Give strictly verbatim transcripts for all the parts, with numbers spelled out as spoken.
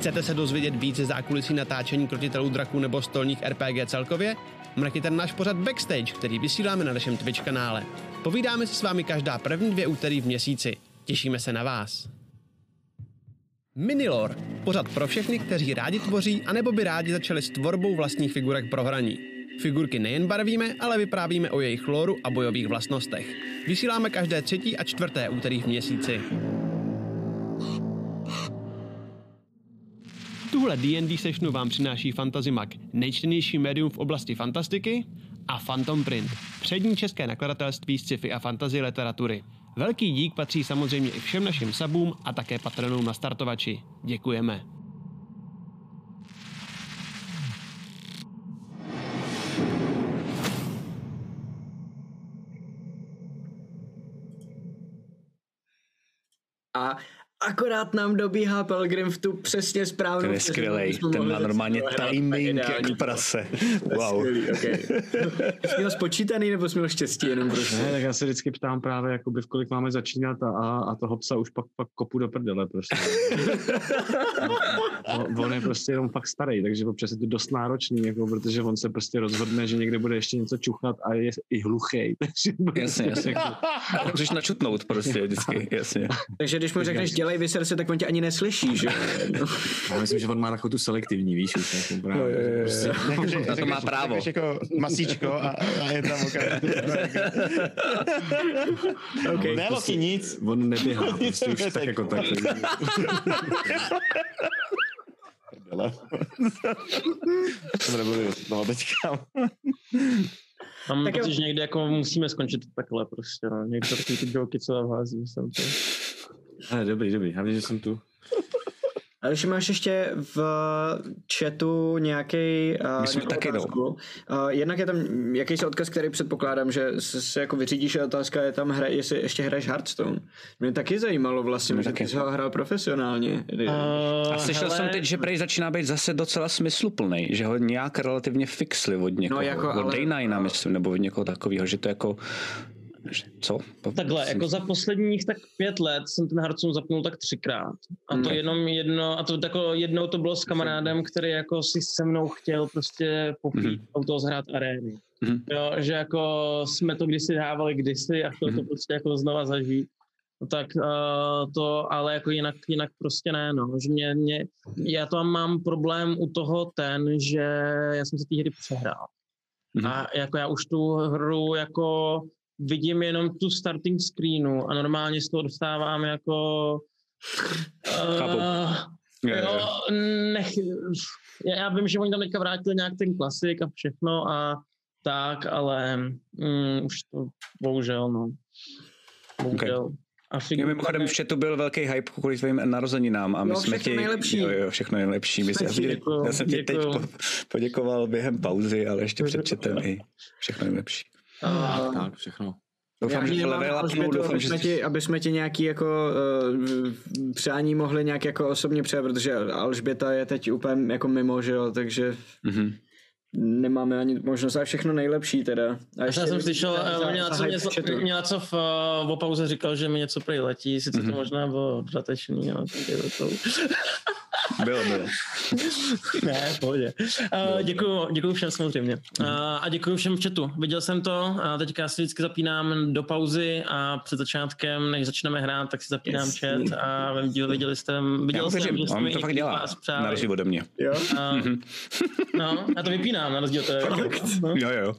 Chcete se dozvědět více zákulisí natáčení krotitelů draků nebo stolních R P G celkově? Mrkněte na náš pořad Backstage, který vysíláme na našem Twitch kanále. Povídáme se s vámi každá první dvě úterý v měsíci. Těšíme se na vás. Minilore. Pořad pro všechny, kteří rádi tvoří, anebo by rádi začali s tvorbou vlastních figurek pro hraní. Figurky nejen barvíme, ale vyprávíme o jejich lóru a bojových vlastnostech. Vysíláme každé třetí a čtvrté úterý v měsíci. Tuhle D and D sessionu vám přináší Fantasy Mag, nejčtenější médium v oblasti fantastiky, a Phantom Print, přední české nakladatelství sci-fi a fantasy literatury. Velký dík patří samozřejmě i všem našim subům a také patronům na startovači. Děkujeme. A akorát nám dobíhá Pelgrim v tu přesně správnou... Ten je skvělej, ten má normálně timing jak prase. Wow. Okay. Jsi měl spočítaný, nebo jsi měl štěstí jenom prostě? Ne, tak já se vždycky ptám právě, jakoby v kolik máme začínat a, a toho psa už pak, pak kopu do prdele prostě. No, on je prostě jenom fakt starý, takže občas je to dost náročný, jako, protože on se prostě rozhodne, že někde bude ještě něco čuchat a je i hluchý. Jasně, jasně. Můžeš načutnout prostě vždycky, jasně. Takže když mu řekneš dělej vyserce, tak on tě ani neslyší, že? Já myslím, že on má takovou tu selektivní, víš, už nějakou právě. No, je, je, prostě, nekaž, na to nekaž, má právo. Nekaž jako masíčko a, a je tam okamžitě. Okay, no, prostě, nic. On neběhá, prostě už tak jako tak. To nebudu toho teďka. Mám tak pocit, že někde jako musíme skončit takhle prostě, no. Někdo ty ty joky, co vhází, jsem to. Ale dobrý, dobrý, hlavně, že jsem tu. A když máš ještě v chatu nějaký uh, otázku, uh, jednak je tam jakýsi odkaz, který předpokládám, že se jako vyřídíš, a otázka je tam, hra, jestli ještě hraješ Hearthstone. Mě taky zajímalo vlastně, mě že taky. Ty jsi ho hrál profesionálně. Uh, a slyšel hele, jsem teď, že prej začíná být zase docela smysluplnej, že ho nějak relativně fixli od někoho, no jako, od ale... Day nine, myslím, nebo od někoho takového, že to jako... Co? Takhle, jako za posledních tak pět let jsem ten Hearthstone zapnul tak třikrát. A to hmm. jenom jedno, a to tako jednou to bylo s kamarádem, který jako si se mnou chtěl prostě popít hmm. a u toho zhrát arény. Hmm. Jo, že jako jsme to kdysi dávali kdysi a chtěl hmm. to prostě jako znova zažít. Tak uh, to, ale jako jinak, jinak prostě ne, no. Že mě, mě, já tam mám problém u toho ten, že já jsem se ty hry přehrál. Hmm. A jako já už tu hru jako vidím jenom tu starting screenu a normálně z toho dostávám jako... Uh, jo, nech, já vím, že oni tam teďka vrátili nějak ten klasik a všechno a tak, ale um, už to bohužel, no. Bohužel. Okay. Jo, mimochodem v chatu byl velký hype kvůli tvým narozeninám a my jo, jsme ti... Nejlepší. Jo, jo, všechno nejlepší. My děkuju, děkuju. Já jsem ti teď po, poděkoval během pauzy, ale ještě před chatem i všechno nejlepší. A uh, tak, všechno. Doufám, že to aby jsme ti nějaké jako uh, přání mohli nějak jako osobně přejet, protože Alžběta je teď úplně jako mimo, že jo, takže mm-hmm. nemáme ani možnost, ale všechno nejlepší teda. A ještě já jsem slyšel, měla co v, v pauze říkal, že mi něco prej letí, sice mm-hmm. to možná bylo dodatečný, ale tak je to Bylo, bylo. Ne, pohodě. Uh, děkuju, děkuju všem samozřejmě. Uh, a děkuju všem v chatu. Viděl jsem to, uh, teďka si vždycky zapínám do pauzy a před začátkem, než začneme hrát, tak si zapínám yes. chat a viděli jste, viděl jsem, že jste mi někdy vás přáli. Na rozdíl ode mě. Jo? Uh, no, já to vypínám, na rozdíl to je. No. Jo, jo,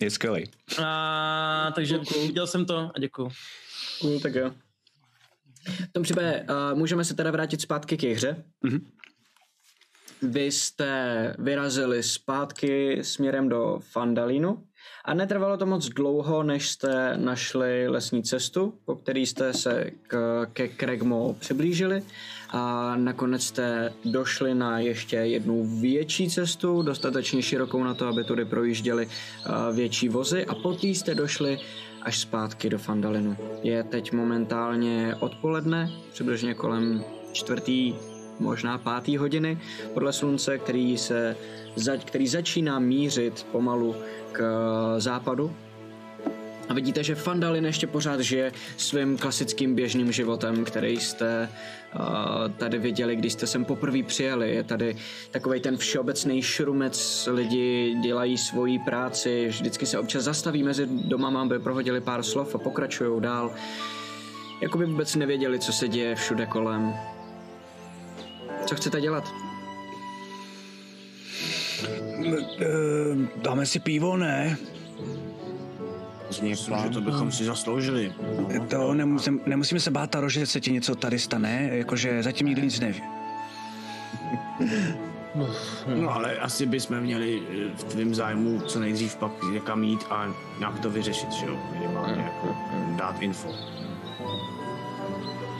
je skvělej. Uh, takže cool. Viděl jsem to a děkuju. Cool, tak jo. V tom případě uh, můžeme se teda vrátit zpátky k hře. Mm-hmm. Vy jste vyrazili zpátky směrem do Phandalinu a netrvalo to moc dlouho, než jste našli lesní cestu, po který jste se k, ke Cragmaw přiblížili a nakonec jste došli na ještě jednu větší cestu, dostatečně širokou na to, aby tudy projížděli uh, větší vozy a poté jste došli až zpátky do Phandalinu. Je teď momentálně odpoledne, přibližně kolem čtvrtý, možná pátý hodiny, podle slunce, který, se, který začíná mířit pomalu k západu. A vidíte, že Phandalin ještě pořád žije svým klasickým běžným životem, který jste uh, tady viděli, když jste sem poprvé přijeli. Je tady takovej ten všeobecný šrumec, lidi dělají svoji práci, vždycky se občas zastaví mezi domama, aby prohodili pár slov a pokračujou dál. Jakoby vůbec nevěděli, co se děje všude kolem. Co chcete dělat? Dáme si pivo, ne? Myslím, že to bychom si zasloužili. No, to nemusím, nemusíme se bát, Taro, že se ti něco tady stane, jakože zatím nikdo nic neví. No ale asi bychom měli v tvém zájmu co nejdřív pak někam jít a nějak to vyřešit, že jo? Minimálně jako dát info.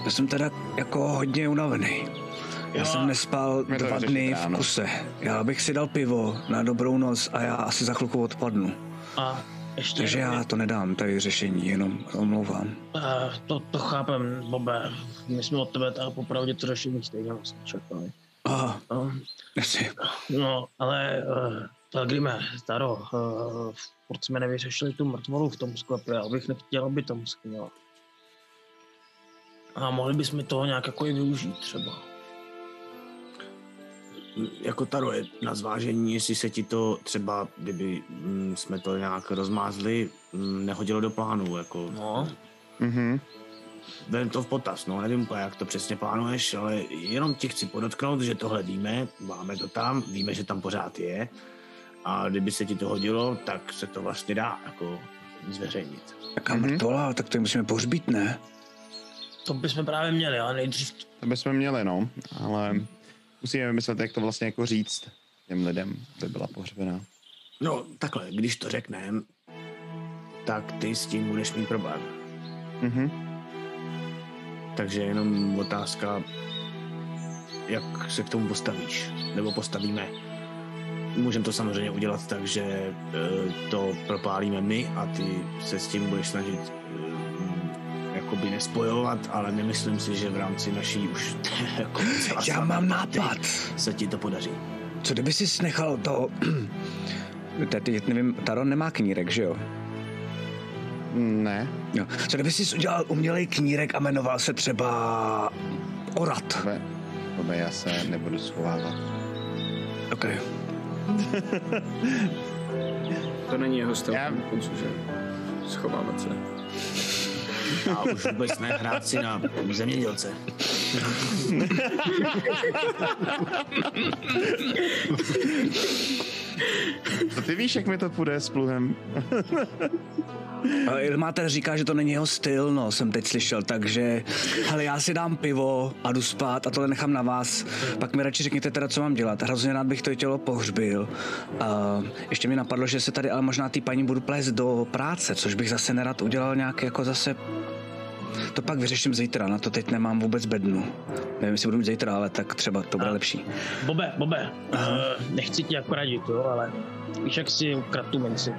Já jsem teda jako hodně unavený. Já jsem nespal dva dny v kuse. Já bych si dal pivo na dobrou noc a já asi za chvilku odpadnu. A ještě takže jednou, já to nedám, tady řešení, jenom omlouvám. To, to chápem, Bobe. My jsme od tebe tady popravdě to řešení stejně moc nečekali. Aha, no, no, ale uh, Pelgrime, Taro, uh, proč jsme nevyřešili tu mrtvolu v tom sklepě? Já bych nechtěl, aby tam skvěla. A mohli bychom toho nějak jako i využít třeba. Jako Taro, je na zvážení, jestli se ti to třeba, kdyby hm, jsme to nějak rozmázli, hm, nehodilo do plánu, jako. No. Mhm. Vem to v potaz, no, nevím, jak to přesně plánuješ, ale jenom ti chci podotknout, že tohle víme, máme to tam, víme, že tam pořád je a kdyby se ti to hodilo, tak se to vlastně dá, jako, zveřejnit. Jaká mhm. mrtvola, tak to musíme pohřbít, ne? To bychom právě měli, ale nejdřív. To bychom měli, no, ale musíme vymyslet, jak to vlastně jako říct těm lidem, by byla pohřbená. No, takhle, když to řekneme, tak ty s tím budeš mít problém. Mhm. Takže jenom otázka, jak se k tomu postavíš, nebo postavíme. Můžeme to samozřejmě udělat tak, že to propálíme my a ty se s tím budeš snažit jakoby nespojovat, ale nemyslím si, že v rámci naší už jako já mám nápad. Se ti to podaří. Co kdyby jsi nechal to teď nevím, Taro nemá knírek, že jo? Ne. Jo. Co kdyby jsi udělal umělej knírek a jmenoval se třeba Orat? Tohle já se nebudu schovávat. OK. To není jeho stav. Já... Schovávat se. A už vůbec ne hrát si na zemědělce. To ty víš, jak mi to půjde s pluhem. Ilmater říká, že to není jeho styl, no, jsem teď slyšel, takže hele, já si dám pivo a jdu spát a tohle nechám na vás. Pak mi radši řekněte teda, co mám dělat. Hrozně rád bych to tělo pohřbil. Uh, ještě mi napadlo, že se tady ale možná ty paní budu plést do práce, což bych zase nerad udělal nějak jako zase... To pak vyřeším zítra, na to teď nemám vůbec bednu. Nevím, jestli budu mít zítra, ale tak třeba to bude a lepší. Bobe, Bobe, uh, nechci ti jako radit, jo, ale víš, jak si ukradl tu minci.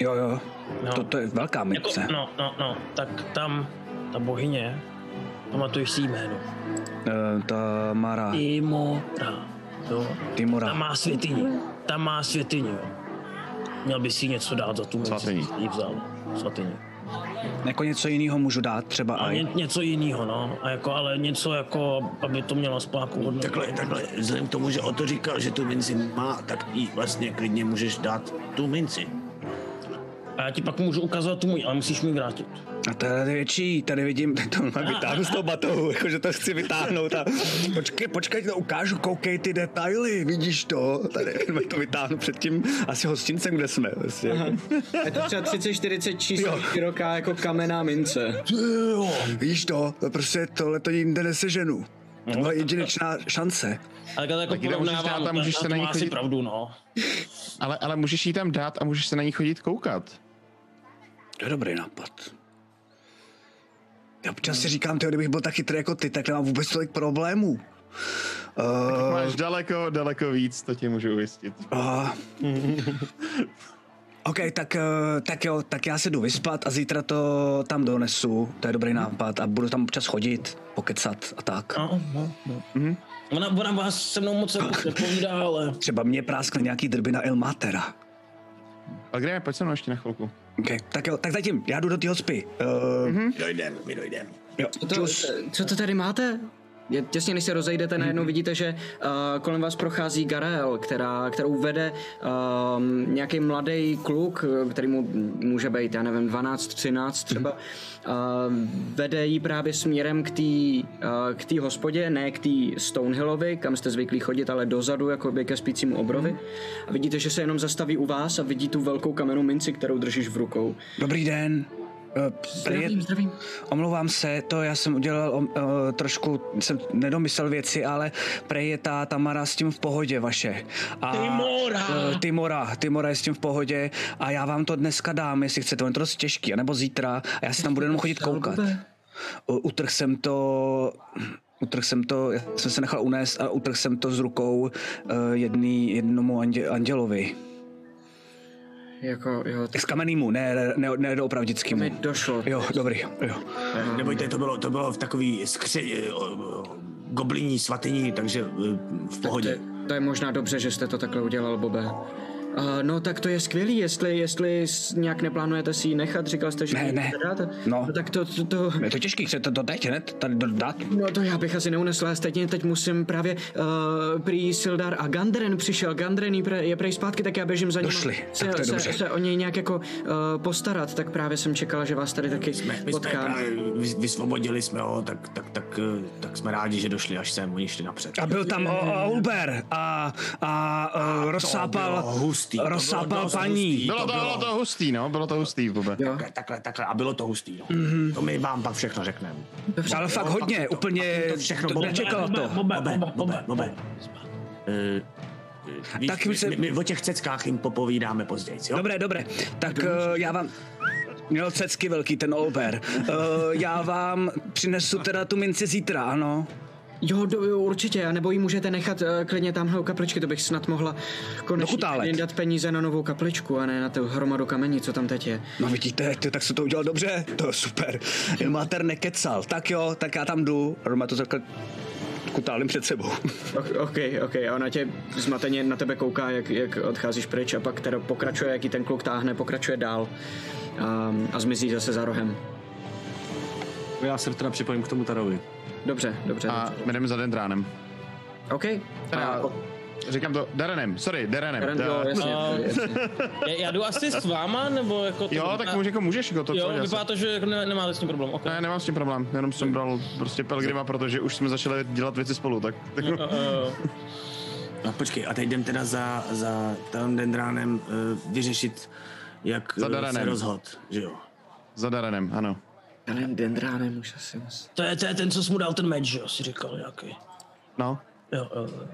Jo, jo, no. to, to je velká mince. Jako, no, no, no, tak tam, ta bohyně, pamatuješ si jméno. Uh, ta Mara. Tymora, jo. Tymora. Ta má světyni, ta má světyni, jo. Měl by si něco dát za tu minci. Svatyni. Jí vzal, svatyni. Jako něco jiného můžu dát, třeba a ně, něco jiného, no, a jako, ale něco jako, aby to mělo spáku hodnotu. Takhle, takhle, vzhledem k tomu, že Otto říkal, že tu minci má, tak i vlastně klidně můžeš dát tu minci. A já ti pak můžu ukazovat tu můj, ale musíš mi vrátit. A tady větší, tady vidím, to vytáhnu z toho batohu, jakože to chci vytáhnout a počkej, počkej, to ukážu, koukej ty detaily, vidíš to? Tady to vytáhnu před tím asi hostincem, kde jsme. Vlastně. Je to třeba třicet čtyřicet číslo široká jako kamenná mince. Jo, víš to, to prostě tohle to jinde neseženu. To byla jedinečná šance. Ale jako tak porovnávám, tam můžeš se na ní chodit... pravdu, no. ale, ale můžeš jí tam dát a můžeš se na ní chodit koukat. To je dobrý nápad. Já občas hmm. si říkám, tyjo, kdybych byl tak chytrý jako ty, tak nemám vůbec tolik problémů. Uh... Máš daleko, daleko víc, to tě můžu ujistit. Uh... OK, tak, uh, tak jo, tak já se jdu vyspat a zítra to tam donesu, to je dobrý hmm. nápad a budu tam občas chodit, pokecat a tak. No, no, no. Mhm. Ona, ona vás se mnou moc nepovídá, ale... Třeba mě práskne nějaký drby na Ilmatera. A kde je, pojď se mnou ještě na chvilku. Okay. Tak jo, tak zatím, já jdu do té hospy. Uh... Mm-hmm. My dojdem, my dojdem. Jo. Co, to, co to tady máte? Těsně než se rozejdete, najednou vidíte, že uh, kolem vás prochází Garaele, která, kterou vede uh, nějaký mladý kluk, který mu může být, já nevím, dvanáct, třináct třeba, uh, vede ji právě směrem k té uh, hospodě, ne k té Stonehillovi, kam jste zvyklí chodit, ale dozadu, jako by ke spícímu obrovi. A vidíte, že se jenom zastaví u vás a vidí tu velkou kamennou minci, kterou držíš v rukou. Dobrý den. Zdravím, zdravím. Omlouvám se, to já jsem udělal uh, trošku, jsem nedomyslel věci, ale prej je ta Tamara s tím v pohodě vaše. A, Tymora! Uh, Tymora, Tymora je s tím v pohodě a já vám to dneska dám, jestli chcete, on je to dost těžký, anebo zítra a já si tam budu jenom chodit koukat. Uh, utrh jsem to, utrh jsem to, já jsem se nechal unést a utrh jsem to s rukou uh, jedný, jednomu andě, andělovi. Jako, jo, tak... S kamenýmu, ne, ne, ne do opravdickýmu. To mi došlo. Jo, dobrý, jo. Nebojte, to bylo, to bylo v takový skři... gobliní svatyni, takže v pohodě. To, to, to je možná dobře, že jste to takhle udělal, Bobe. Uh, no tak to je skvělý, jestli, jestli nějak neplánujete si ji nechat, říkal jste, že ne, ne. Dát, no. No tak to... to, to... Je to těžký, chcete to teď hned tady dát? No to já bych asi neunesla, stejně teď musím právě uh, prý Sildar a Gundren přišel, Gundren je prej zpátky, tak já běžím za ním. Došli, se, tak to je se, dobře. Se o něj nějak jako uh, postarat, tak právě jsem čekala, že vás tady taky potkám. My jsme, my jsme právě vysvobodili jsme ho, tak, tak, tak, tak jsme rádi, že došli až sem, oni šli napřed. A byl tam Olber a, a, a rozsápal... Rozsápal paní. Bylo to, bylo, bylo to hustý, no, bylo to hustý, Bobe. Takhle, takhle, takhle, a bylo to hustý, no. Mm-hmm. To my vám pak všechno řekneme. Ale jo, fakt hodně, to, úplně to všechno, to nečekal to. Bobe, Bobe, Bobe, Bobe. Víš, tak my, se... my, my o těch ceckách jim popovídáme později, jo? Dobré, dobré, tak uh, já vám... Měl cecky velký ten Olber. Uh, já vám přinesu teda tu minci zítra, ano? Jo, do, jo, určitě, a nebo ji můžete nechat uh, klidně tamhle u kapličky, to bych snad mohla konečně dát peníze na novou kapličku a ne na tu hromadu kamení, co tam teď je. No vidíte, ty, tak se to udělal dobře, to je super. Ilmater nekecal, tak jo, tak já tam jdu. Roma to takhle kutálím před sebou. O, ok, ok, a ona tě zmateně na tebe kouká, jak, jak odcházíš pryč a pak teda pokračuje, jak ji ten kluk táhne, pokračuje dál a, a zmizí zase za rohem. Já se teda připojím k tomu Tarovi. Dobře, dobře. A my jdeme za Dendránem. OK. A říkám to Daranem, sorry, Daranem. Daran, jo, jasně, no. jasně. Já jdu asi s váma, nebo jako... To jo, vypadá... tak může, jako můžeš jako to... Jo, vypadá to, že ne, nemáte s tím problém, okay. Ne, nemám s tím problém, jenom jsem bral prostě Pelgrima, protože už jsme začali dělat věci spolu, tak... tak... No, no, no. A počkej, a teď jdem teda za, za Dendránem uh, vyřešit, jak se rozhod, že jo? Za Daranem, ano. Dendránem už asi musí. To je, to je ten, co jsi mu dal ten meč, že jo, si říkal nějaký. No. Jo, jo, jo.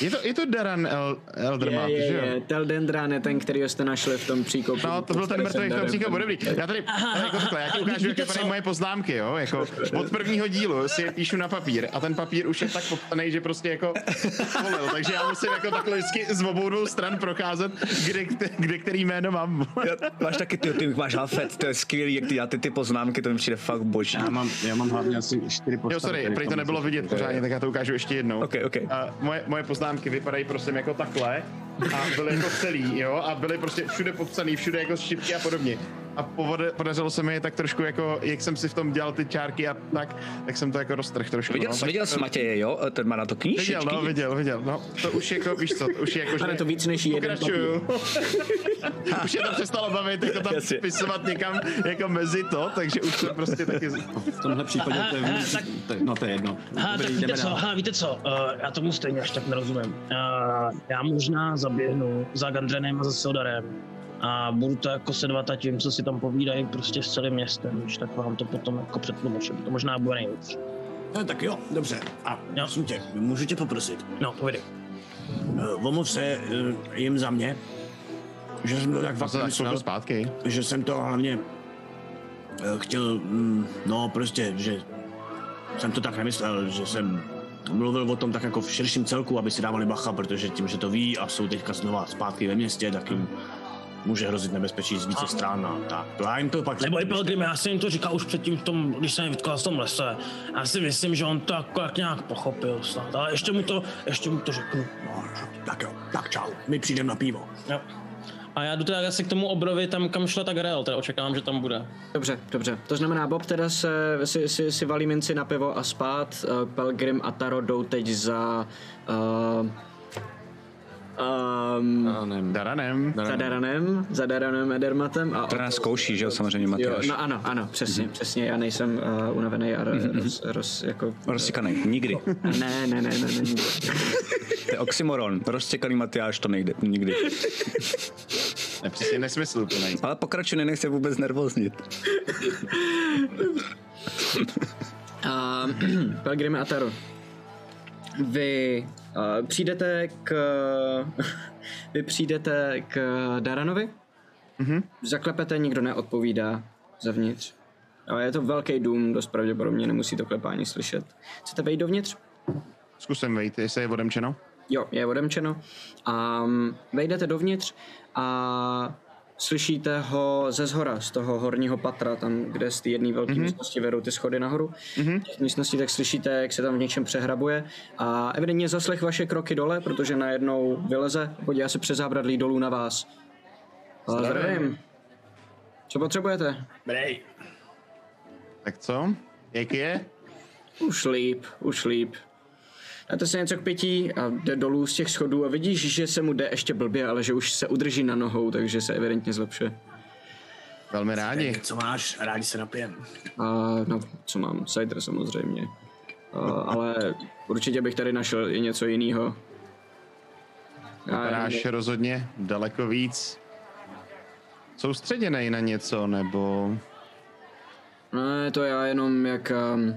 Je to, je to Daran El, Edermath, že jo? Je, je, Teldendra, ne ten, kterýho jste našli v tom příkopu. No, to byl ten mrtvej v tom příkopu, dobrý. Já tady, jako takhle, já ti ukážu, jak vypadají moje poznámky, jo, jako od prvního dílu si je píšu na papír a ten papír už je tak poptanej, že prostě jako volil, takže já musím jako takhle vždycky z obou dvou stran procházet, kde, kde který jméno mám. Já, máš taky ty, ty máš hafet, to je skvělý, jak ty, já ty, ty poznámky, to mi přijde fakt boží. Já mám, já mám hlavně asi čtyři postavy. Jo, sorry, prý to nebylo vidět pořádně, tak já to ukážu ještě jednou. Okay, okay. A moje, moje poznámky vypadají prostě jako takhle a byly jako celý, jo, a byly prostě všude popsaný, všude jako šipky a podobně. A podařilo se mi tak trošku jako, jak jsem si v tom dělal ty čárky a tak, tak jsem to jako roztrh trošku. Viděl, no. viděl jsi Matěje, jo? Ten má na to knížičky. Viděl, no, viděl, viděl. No, to už jako, víš co, to už je jako, že... Ale to víc než jeden papír. Už je to přestalo bavit, jako tam pisovat někam jako mezi to, takže už to prostě taky... V tomhle případě to je... No, to je jedno. Víte co, já tomu stejně až tak nerozumím. Já možná zaběhnu za Gundrenem a za Sildarem. A budu to jako sedvat a tím, co si tam povídají prostě s celým městem, už tak vám to potom jako přetlumočím, to možná bude nejvíc. No tak jo, dobře. A já jsem tě, můžu tě poprosit? No, povědej. Uh, omluv se uh, jim za mě, že jsem to tak fakt myslel, zpátky. Že jsem to hlavně uh, chtěl, mm, no prostě, že jsem to tak nemyslel, že jsem mluvil o tom tak jako v širším celku, aby si dávali bacha, protože tím, že to ví a jsou teďka znova zpátky ve městě, tak jim může hrozit nebezpečí z více stran a tak. Já jim to pak... Neboj, Pelgrim, já jsem jim to říkal už předtím, v tom, když jsem jim vytkal v tom lese. Já si myslím, že on to jako jak nějak pochopil snad, ale ještě mu to, ještě mu to řeknu. No, tak jo, tak čau, my přijdeme na pivo. Jo. A já jdu teda se k tomu obrovi tam, kam šla ta Garaele, teda očekávám, že tam bude. Dobře, dobře. To znamená, Bob teda se, si, si, si valí minci na pivo a spát. Pelgrim a Taro jdou teď za... Uh, Um, Daranem. Daranem. Daranem. Za Daranem, za Daranem Edermathem. A to nás zkouší, že jo, samozřejmě Matyáš. No ano, ano, přesně, mm-hmm. přesně, já nejsem uh, unavený a roz, roz, roz jako... Rozsekaný, nikdy. Ne, ne, ne, ne, ne, nikdy. To je oxymoron, rozsekaný Matyáš to nejde, nikdy. Ne, přesně nesmysl to nejde. Ale pokračuj, nech se vůbec nervoznit. um, Pelgrime a Taro. Vy uh, přijdete k uh, vy přijdete k uh, Daranovi, mm-hmm. zaklepete, nikdo neodpovídá zevnitř. Ale je to velký dům, dost pravděpodobně nemusí to klepání slyšet. Chcete vejít dovnitř? Zkusím vejít, jestli je odemčeno. Jo, je odemčeno. Um, vejdete dovnitř a slyšíte ho ze zhora, z toho horního patra, tam, kde z té jedné velké mm-hmm. místnosti vedou ty schody nahoru. Mm-hmm. V těch místností tak slyšíte, jak se tam v něčem přehrabuje. A evidentně zaslech vaše kroky dole, protože najednou vyleze, podívá se přes zábradlí dolů na vás. Zdravím. Co potřebujete? Brej. Tak co? Jak je? Už líp, už líp. Dáte se něco k pití a jde dolů z těch schodů a vidíš, že se mu jde ještě blbě, ale že už se udrží na nohou, takže se evidentně zlepšuje. Velmi rádi. Tak, co máš? Rádi se napijem. Uh, no, co mám? Cider samozřejmě. Uh, ale určitě bych tady našel i něco jiného. Vypadáš rozhodně daleko víc soustředěnej na něco, nebo... Ne, to já jenom jak... Um...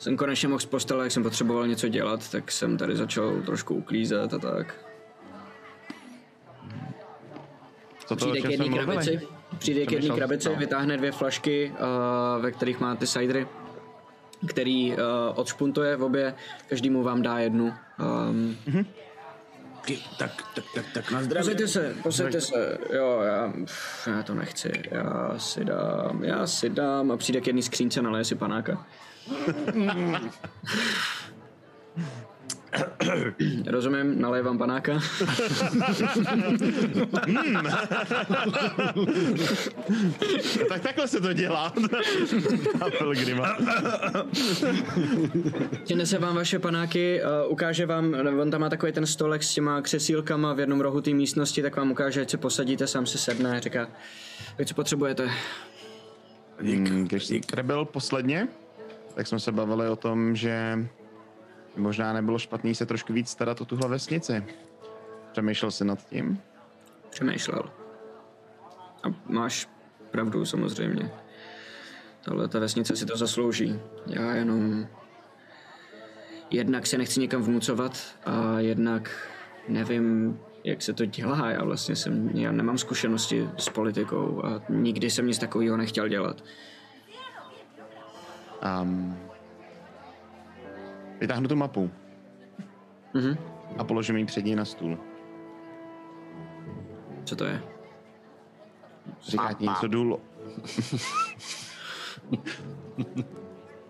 Jsem konečně mohl z postele, jak jsem potřeboval něco dělat, tak jsem tady začal trošku uklízet a tak. To přijde k jedné krabici, přijde k jedné krabici, no. Vytáhne dvě flašky, uh, ve kterých má ty cidery, který uh, odšpuntuje v obě, každému vám dá jednu. Um, mm-hmm. Tak, tak, tak, tak na zdraví. Posaďte se, posaďte se. Jo, já, pff, já to nechci. Já si dám, já si dám a přijde k jedné skřínce, naleje si panáka. Rozumím, naleje vám panáka. Tak takhle se to dělá. Nese vám vaše panáky, uh, ukáže vám, on tam má takový ten stolek s těma křesílkama v jednom rohu té místnosti, tak vám ukáže, ať se posadíte, sám se sedne, říká, tak co potřebujete. Hmm, když jsi byl posledně, tak jsme se bavili o tom, že možná nebylo špatný se trošku víc starat o tuhle vesnici. Přemýšlel jsi nad tím? Přemýšlel. A máš pravdu samozřejmě. Tahle ta vesnice si to zaslouží. Já jenom... Jednak se nechci někam vnucovat a jednak nevím, jak se to dělá. Já vlastně jsem, já nemám zkušenosti s politikou a nikdy jsem nic takového nechtěl dělat. Um, vytáhnu tu mapu mm-hmm. a položím ji před ní na stůl. Co to je? Říká ti něco Dool...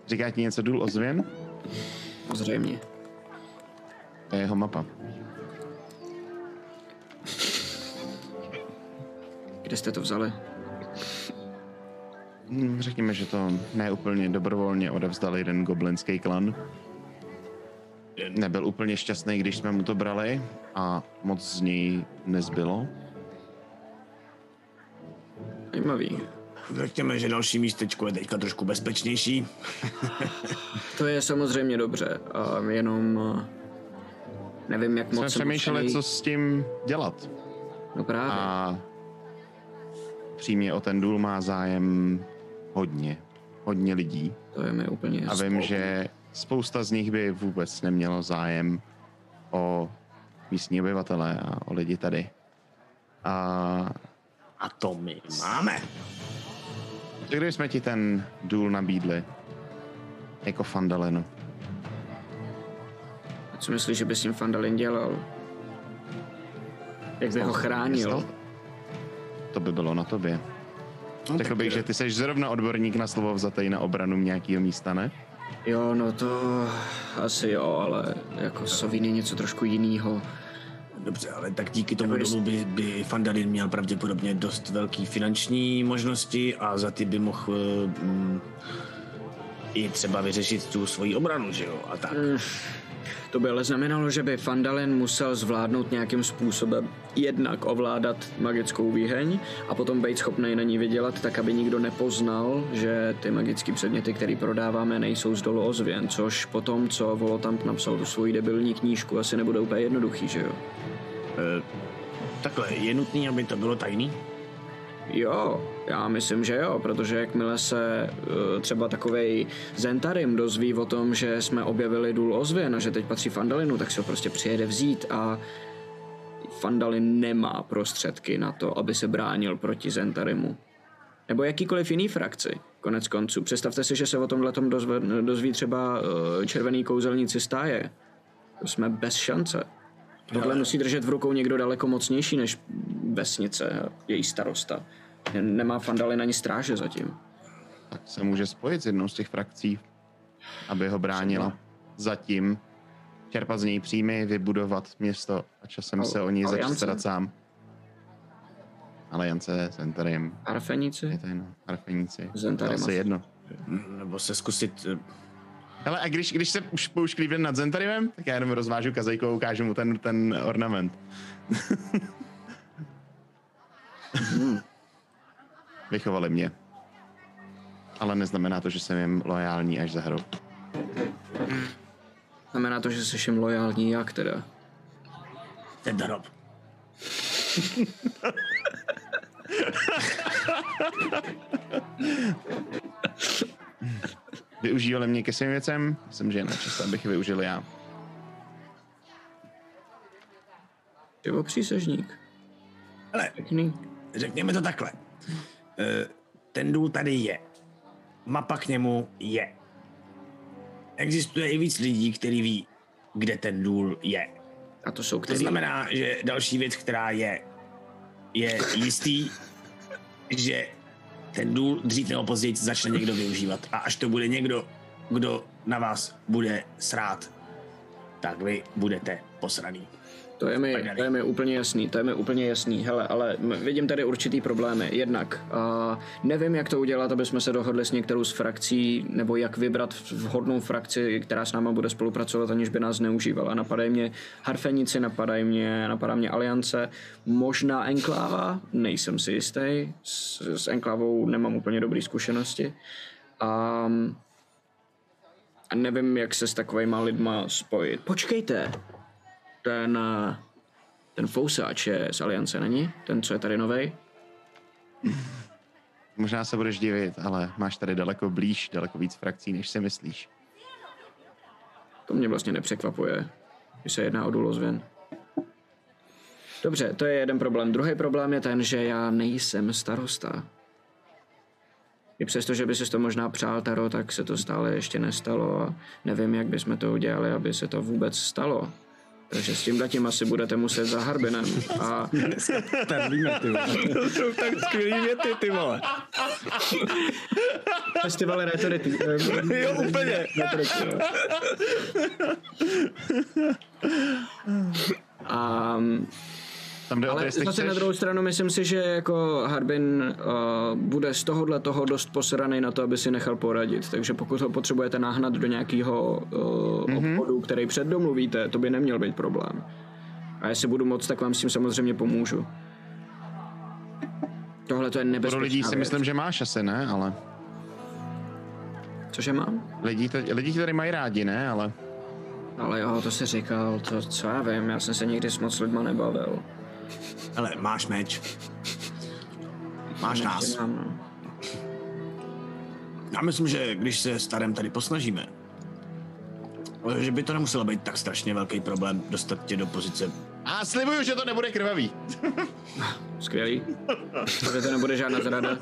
Říká ti něco Dool Ozvin? Zřejmě. To je jeho mapa. Kde jste to vzali? Řekněme, že to neúplně dobrovolně odevzdal jeden goblinský klan. Nebyl úplně šťastný, když jsme mu to brali a moc z něj nezbylo. Zajímavý. Řekněme, že další místečko je teďka trošku bezpečnější. To je samozřejmě dobře, a jenom nevím, jak moc... Jsme přemýšleli, museli... co s tím dělat. No právě. A přímě o ten důl má zájem... Hodně. Hodně lidí. To je mi úplně a vím, spolu. Že spousta z nich by vůbec nemělo zájem o místní obyvatele a o lidi tady. A, a to my máme. Když jsme ti ten důl nabídli, jako Phandalinu. A co myslíš, že by s tím Phandalin dělal? Jak by ho chránil? To by bylo na tobě. No, Řekl tak bych, je. Že ty jsi zrovna odborník na slovo vzatej na obranu nějakého místa, ne? Jo, no to asi jo, ale jako Sovín je něco trošku jinýho. Dobře, ale tak díky tomu dobu by, by Phandalin měl pravděpodobně dost velký finanční možnosti a za ty by mohl mm, i třeba vyřešit tu svoji obranu, že jo, a tak. Mm. To by ale znamenalo, že by Phandalin musel zvládnout nějakým způsobem jednak ovládat magickou výheň a potom být schopný na ní vydělat tak, aby nikdo nepoznal, že ty magické předměty, které prodáváme, nejsou z Doolu Ozvin, což potom, co Volotamp napsal tu svoji debilní knížku, asi nebude úplně jednoduchý, že jo? E, takhle, je nutný, aby to bylo tajný? Jo, já myslím, že jo, protože jakmile se uh, třeba takovej Zhentarim dozví o tom, že jsme objevili Dool Ozvin a že teď patří Phandalinu, tak se ho prostě přijede vzít a Phandalin nemá prostředky na to, aby se bránil proti Zhentarimu. Nebo jakýkoliv jiný frakci, konec konců. Představte si, že se o tomhletom dozv- dozví třeba uh, červený kouzelníci stáje. To jsme bez šance. Tohle musí držet v rukou někdo daleko mocnější než vesnice, její starosta. Nemá Phandalin ani stráže zatím. Tak se může spojit s jednou z těch frakcí, aby ho bránila. Zatím čerpat z něj příjmy, vybudovat město a časem Al- se o ní začít starat sám. Aliance, Zhentarim. Harfenici? Harfenici. Zhentarim. To asi jedno. Nebo se zkusit... Hele, a když, když se už poušklívnem nad Zhentarimem, tak já jenom rozvážu kazejku a ukážu mu ten, ten ornament. hmm. Vychovali mě. Ale neznamená to, že jsem jim lojální až za hru. Znamená to, že jsi jim lojální jak teda? Ten darob. Využívali mě ke svým věcem? Myslím, že je na čase, abych je využil já. Živo přísežník. Ale řekněme to takhle. Ten důl tady je. Mapa k němu je. Existuje i víc lidí, kteří ví, kde ten důl je. A to jsou kteří? To znamená, že další věc, která je, je jistý, že ten důl dřív nebo později začne někdo využívat. A až to bude někdo, kdo na vás bude srát, tak vy budete posraný. To je mi, to je mi úplně jasný, to je mi úplně jasný. Hele, ale vidím tady určitý problémy. Jednak uh, nevím, jak to udělat, aby jsme se dohodli s některou z frakcí, nebo jak vybrat vhodnou frakci, která s náma bude spolupracovat, aniž by nás neužívala. Napadají mě Harfenici, napadají mě, napadá mě Aliance, možná Enkláva, nejsem si jistý, s, s Enklávou nemám úplně dobré zkušenosti. Um, a nevím, jak se s takovejma lidma spojit. Počkejte! Ten, ten fousáč je z Aliance, není? Ten, co je tady novej? Možná se budeš divit, ale máš tady daleko blíž, daleko víc frakcí, než si myslíš. To mě vlastně nepřekvapuje, že se jedná o Dool Ozvin. Dobře, to je jeden problém. Druhý problém je ten, že já nejsem starosta. I přesto, že by ses to možná přál, Taro, tak se to stále ještě nestalo a nevím, jak bychom to udělali, aby se to vůbec stalo. Takže s tímhle tím asi budete muset za Harbinem. A... Starlíme, ty vole. To jsou tak skvělý věty, ty vole. Festival retoriky. Jo, úplně. A... Tam ale zase na druhou stranu myslím si, že jako Harbin uh, bude z tohohle toho dost posranej na to, aby si nechal poradit. Takže pokud ho potřebujete nahnat do nějakého uh, mm-hmm. obchodu, který předdomluvíte, to by neměl být problém. A jestli budu moc, tak vám s tím samozřejmě pomůžu. Tohle to je nebezpečná Pro lidí si věc. Myslím, že máš asi, ne? Ale... Cože mám? Lidi, lidi tady mají rádi, ne? Ale... ale jo, to jsi říkal, to co já vím, já jsem se nikdy s moc lidma nebavil. Ale máš meč. Máš meč nás. Nám, no. Já myslím, že když se starém tady posnažíme, že by to nemuselo být tak strašně velký problém dostat tě do pozice. A slibuju, že to nebude krvavý. Skvělý. Že to nebude žádná zrada.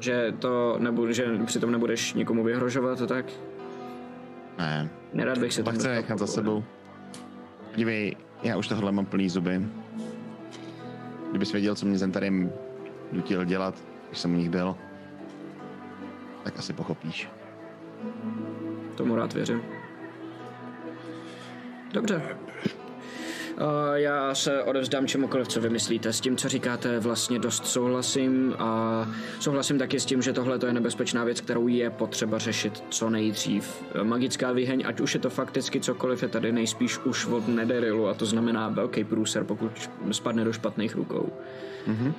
Že to nebude, že přitom nebudeš nikomu vyhrožovat a tak? Ne. Nerad bych se to chce nechat za sebou. Dívej, já už tohle mám plný zuby. Kdybys věděl, co mě Zhentarim nutil dělat, když jsem u nich byl, tak asi pochopíš. Tomu rád věřím. Dobře. Já se odevzdám čemukoliv, co vymyslíte. S tím, co říkáte, vlastně dost souhlasím a souhlasím taky s tím, že tohle je nebezpečná věc, kterou je potřeba řešit co nejdřív. Magická výheň, ať už je to fakticky cokoliv, je tady nejspíš už od Netherilu a to znamená velký průser, pokud spadne do špatných rukou. Mm-hmm.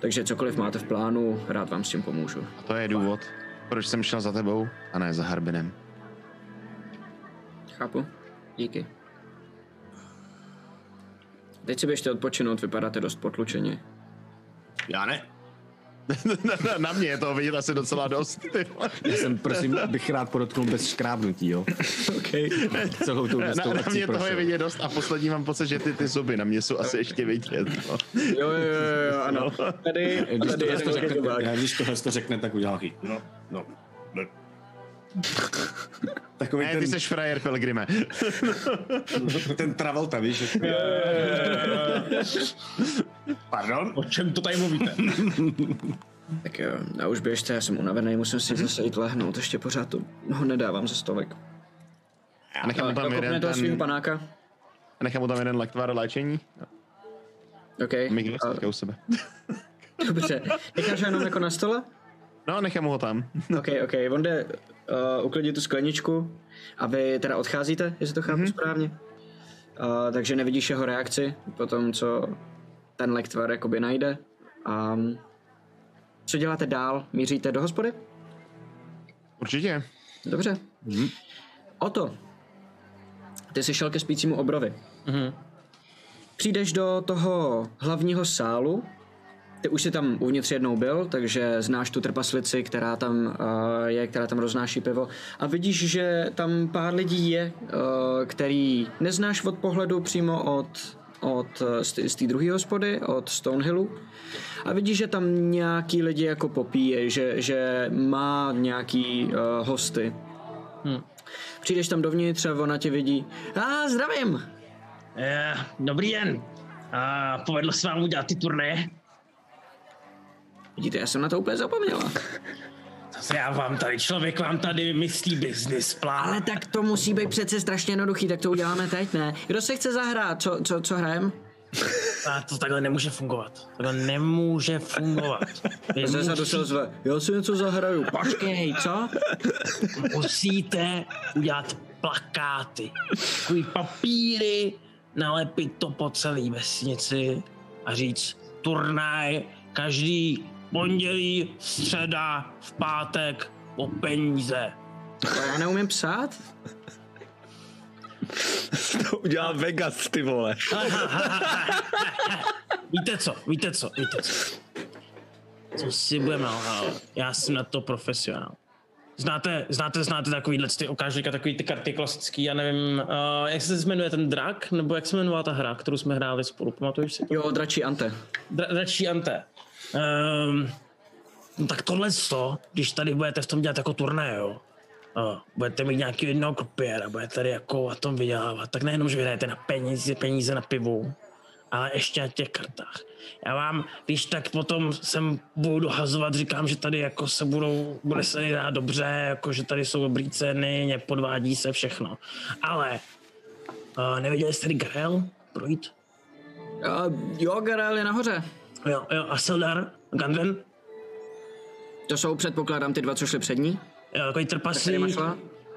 Takže cokoliv máte v plánu, rád vám s tím pomůžu. A to je důvod, proč jsem šel za tebou a ne za Harbinem. Chápu. Díky. Teď si běžte odpočinout, vypadáte dost potlučeně. Já ne. Na mě je toho vidět asi docela dost. Já jsem, prosím, bych rád podotknul bez škrábnutí, jo. Okay. Celou tou na, na mě toho je vidět dost a poslední mám pocit, že ty, ty zuby na mě jsou asi ještě vidět. No. Jo, jo, jo, jo, ano. Tady, když tady tohle to řekne, já, když tohle to řekne, tak udělá chy. No, no, no. Takový ne, ten... ty seš frajer, Pelgrime. Ten Travolta, víš? Je, je, je, je. Pardon? O čem to tady mluvíte? Tak jo, a už běžte, já jsem unavený, musím si zase jít lehnout, ještě pořád to ho nedávám za stovek. A nechám mu tam jeden ten... panáka. A nechám mu tam jeden lektvar léčení. No. Okej. Okay. Mikros a... u sebe. Dobře, necháš ho jenom jako na stole? No, nechám ho tam. OK, OK, on jde uh, uklidit tu skleničku a vy teda odcházíte, jestli to chápu mm-hmm. správně. Uh, takže nevidíš jeho reakci po tom, co ten lektvar jakoby najde. Um, co děláte dál? Míříte do hospody? Určitě. Dobře. Mm-hmm. Oto, ty jsi šel ke spícímu obrovi. Mm-hmm. Přijdeš do toho hlavního sálu. Ty už jsi tam uvnitř jednou byl, takže znáš tu trpaslici, která tam uh, je, která tam roznáší pivo. A vidíš, že tam pár lidí je, uh, který neznáš od pohledu přímo od, od, z té druhé hospody, od Stonehillu. A vidíš, že tam nějaký lidi jako popíje, že, že má nějaký uh, hosty. Hmm. Přijdeš tam dovnitř a ona tě vidí. A ah, zdravím! Eh, dobrý den. Ah, povedlo se vám udělat ty turné? Vidíte, já jsem na to úplně zapomněla. Zase já vám tady, člověk vám tady myslí business plán. Ale tak to musí být přece strašně jednoduchý, tak to uděláme teď, ne? Kdo se chce zahrát? Co, co, co hrajem? A to takhle nemůže fungovat. Takhle nemůže fungovat. Zezadu se ozve, já si něco zahraju. Počkej, co? Musíte udělat plakáty. Takový papíry, nalepit to po celý vesnici a říct turnaj každý pondělí, středa, v pátek, o peníze. Ale já neumím psát. To udělá Vegas, ty vole. Víte co, víte co, víte co. Co si budeme lhát? Já jsem na to profesionál. Znáte, znáte, znáte takovýhle ty okážlíka, takový ty karty klasický, já nevím, uh, jak se jmenuje ten drak, nebo jak se jmenovala ta hra, kterou jsme hráli spolu, pamatuješ si to? Jo, Dračí Ante. Dra- Dračí Ante. Um, no tak tohle to, když tady budete v tom dělat jako turné, jo, uh, budete mít nějaký jednoho krupiéra, budete tady jako a tom vydělávat, tak nejenom, že vyhrajete na peníze, peníze na pivu, ale ještě na těch kartách. Já vám, když tak potom sem budu dohazovat, říkám, že tady jako se budou, bude se dát dobře, jako že tady jsou dobrý ceny, nepodvádí se všechno. Ale uh, neviděli jste tady Garaele projít? Uh, jo, Garaele je nahoře. Jo, jo, a Sildar, Gundren? To jsou, předpokládám, ty dva, co šli před ní? Jo, takový trpaslík,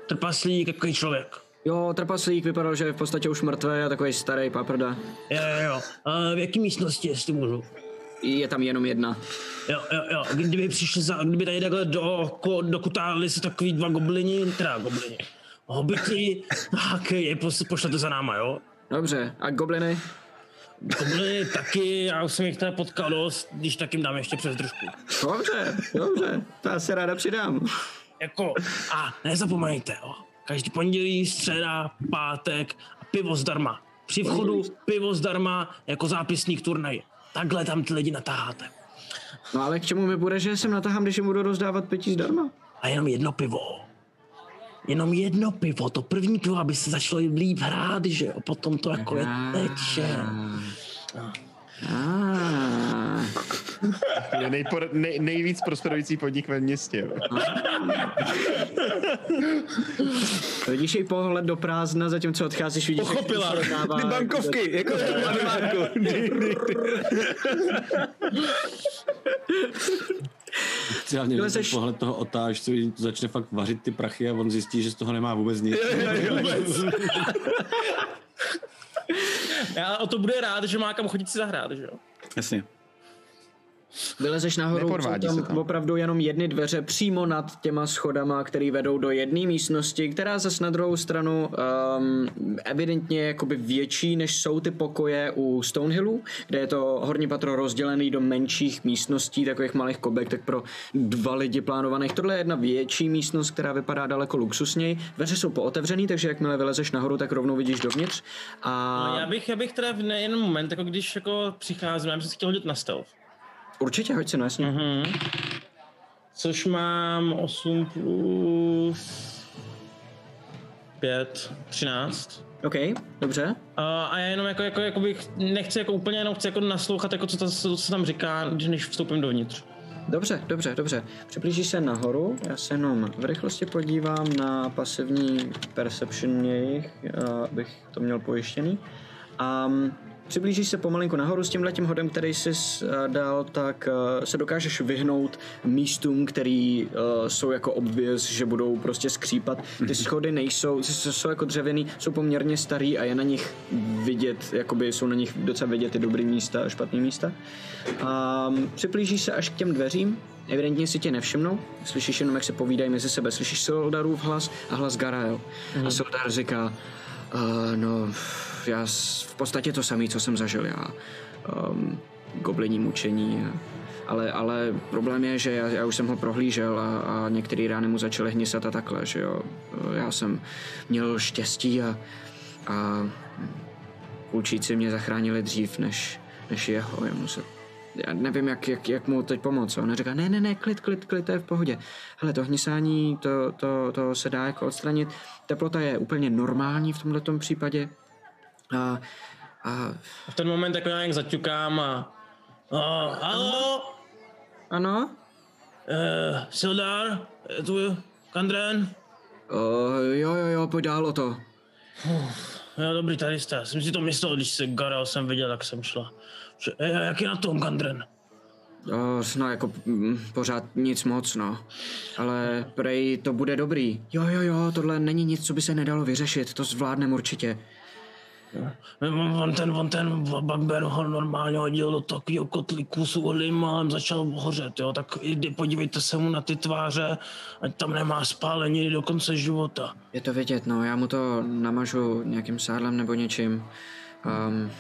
trpaslík, takový člověk. Jo, trpaslík vypadal, že je v podstatě už mrtvý a takový starý paprda. Jo, jo, jo. A v jaký místnosti, jestli můžu? Je tam jenom jedna. Jo, jo, jo. Kdyby přišli za, kdyby tady takhle do, dokutali se takový dva goblini, teda goblini, hobiti, tak je pošlete za náma, jo? Dobře, a gobliny? Gobliny taky, já už jsem jich teda potkal dost, když tak jim dám ještě přes držku. Dobře, dobře, to já se ráda přidám. Jako, a nezapomeňte, jo. Každý pondělí, středa, pátek a pivo zdarma. Při vchodu pivo zdarma jako zápisník turnaje. Takhle tam ty lidi natáháte. No ale k čemu mi bude, že jsem natáhám, když jim budu rozdávat pití zdarma? A jenom jedno pivo. Jenom jedno pivo, to první pivo, aby se začalo líp hrát, že jo? Potom to jako je teče. Ah. Ah. Nejpor, nej, nejvíc prosperující podnik ve městě. Vidíš její pohled do prázdna, zatímco odcházíš, vidíš, pochopila, ty bankovky, jako v bankovku. Speciálně seš... pohled toho otážce, začne fakt vařit ty prachy a on zjistí, že z toho nemá vůbec nic. Já o to bude rád, že má kam chodit si zahrát, že jo? Jasně. Vylezeš nahoru, tam, tam opravdu jenom jedny dveře přímo nad těma schodama, které vedou do jedné místnosti, která zase na druhou stranu um, evidentně jakoby větší, než jsou ty pokoje u Stonehillu, kde je to horní patro rozdělené do menších místností, takových malých kobek, tak pro dva lidi plánovaných. Tohle je jedna větší místnost, která vypadá daleko luxusněji. Dveře jsou pootevřený, takže jakmile vylezeš nahoru, tak rovnou vidíš dovnitř. A... No, já bych, já bych teda v nejen moment, jako když jako přicházím, já bych se chtěl hodit na stealth. Určitě, hoď se, no jasně. Uh-huh. Což mám osm plus pět, třináct. OK, dobře. Uh, a já jenom jako, jako, jako bych nechci jako úplně, jenom chci jako naslouchat, jako co, to, co se tam říká, než vstoupím dovnitř. Dobře, dobře, dobře. Přiblížíš se nahoru, já se jenom v rychlosti podívám na pasivní perception jejich, uh, abych to měl pojištěný. Um, Přiblížíš se pomalinku nahoru s tímhletím hodem, který jsi dal, tak se dokážeš vyhnout místům, který uh, jsou jako obvěz, že budou prostě skřípat. Ty schody nejsou, jsou jako dřevěný, jsou poměrně starý a je na nich vidět, jakoby jsou na nich docela vidět ty dobrý místa a špatný místa. Um, přiblížíš se až k těm dveřím, evidentně si tě nevšimnou, slyšíš jenom, jak se povídají mezi sebe, slyšíš Sildarův hlas a hlas Garaele. Mm. A Sildar říká, Uh, no, já v podstatě to samé, co jsem zažil já. Um, gobliní mučení. A, ale, ale problém je, že já, já už jsem ho prohlížel a, a některé rány mu začaly hnisat a takhle, že jo. Já jsem měl štěstí a, a klučíci mě zachránili dřív než, než jeho. Jemu se, já nevím, jak, jak, jak mu teď pomoct. Ona říká, ne, ne, ne, klid, klid, klid, to je v pohodě. Hele, to hnisání, to, to, to se dá jako odstranit. Teplota je úplně normální v tomhletom případě. A, a... V ten moment jako nějak zaťukám a... a Haló? Ano? Uh, Sildar? Je tu Gundren? Uh, jo, jo, jo, pojď dál o to. Uf, jo, dobrý, tady jste. Jsem si to myslel, když se Garaele jsem viděl, jak jsem šla. E, jak je na tom Gundren? O, no, jako pořád nic moc, no. Ale prej to bude dobrý. Jo, jo, jo, tohle není nic, co by se nedalo vyřešit, to zvládnem určitě. On ten, on ten bamber ho normálně hodil do takového kotlíku s uhlím a začal hořet, jo. Tak jdi, podívejte se mu na ty tváře, ať tam nemá spálení do konce života. Je to vidět, no, já mu to namažu nějakým sádlem nebo něčím. Um,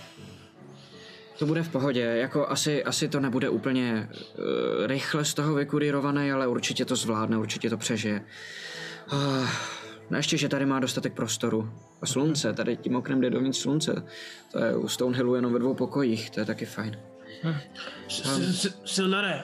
To bude v pohodě, jako asi, asi to nebude úplně uh, rychle z toho vykurírované, ale určitě to zvládne, určitě to přežije. Uh, no ještě, že tady má dostatek prostoru. A slunce, tady tím oknem jde dovnitř slunce. To je u Stonehillu jenom ve dvou pokojích, to je taky fajn. Sildare,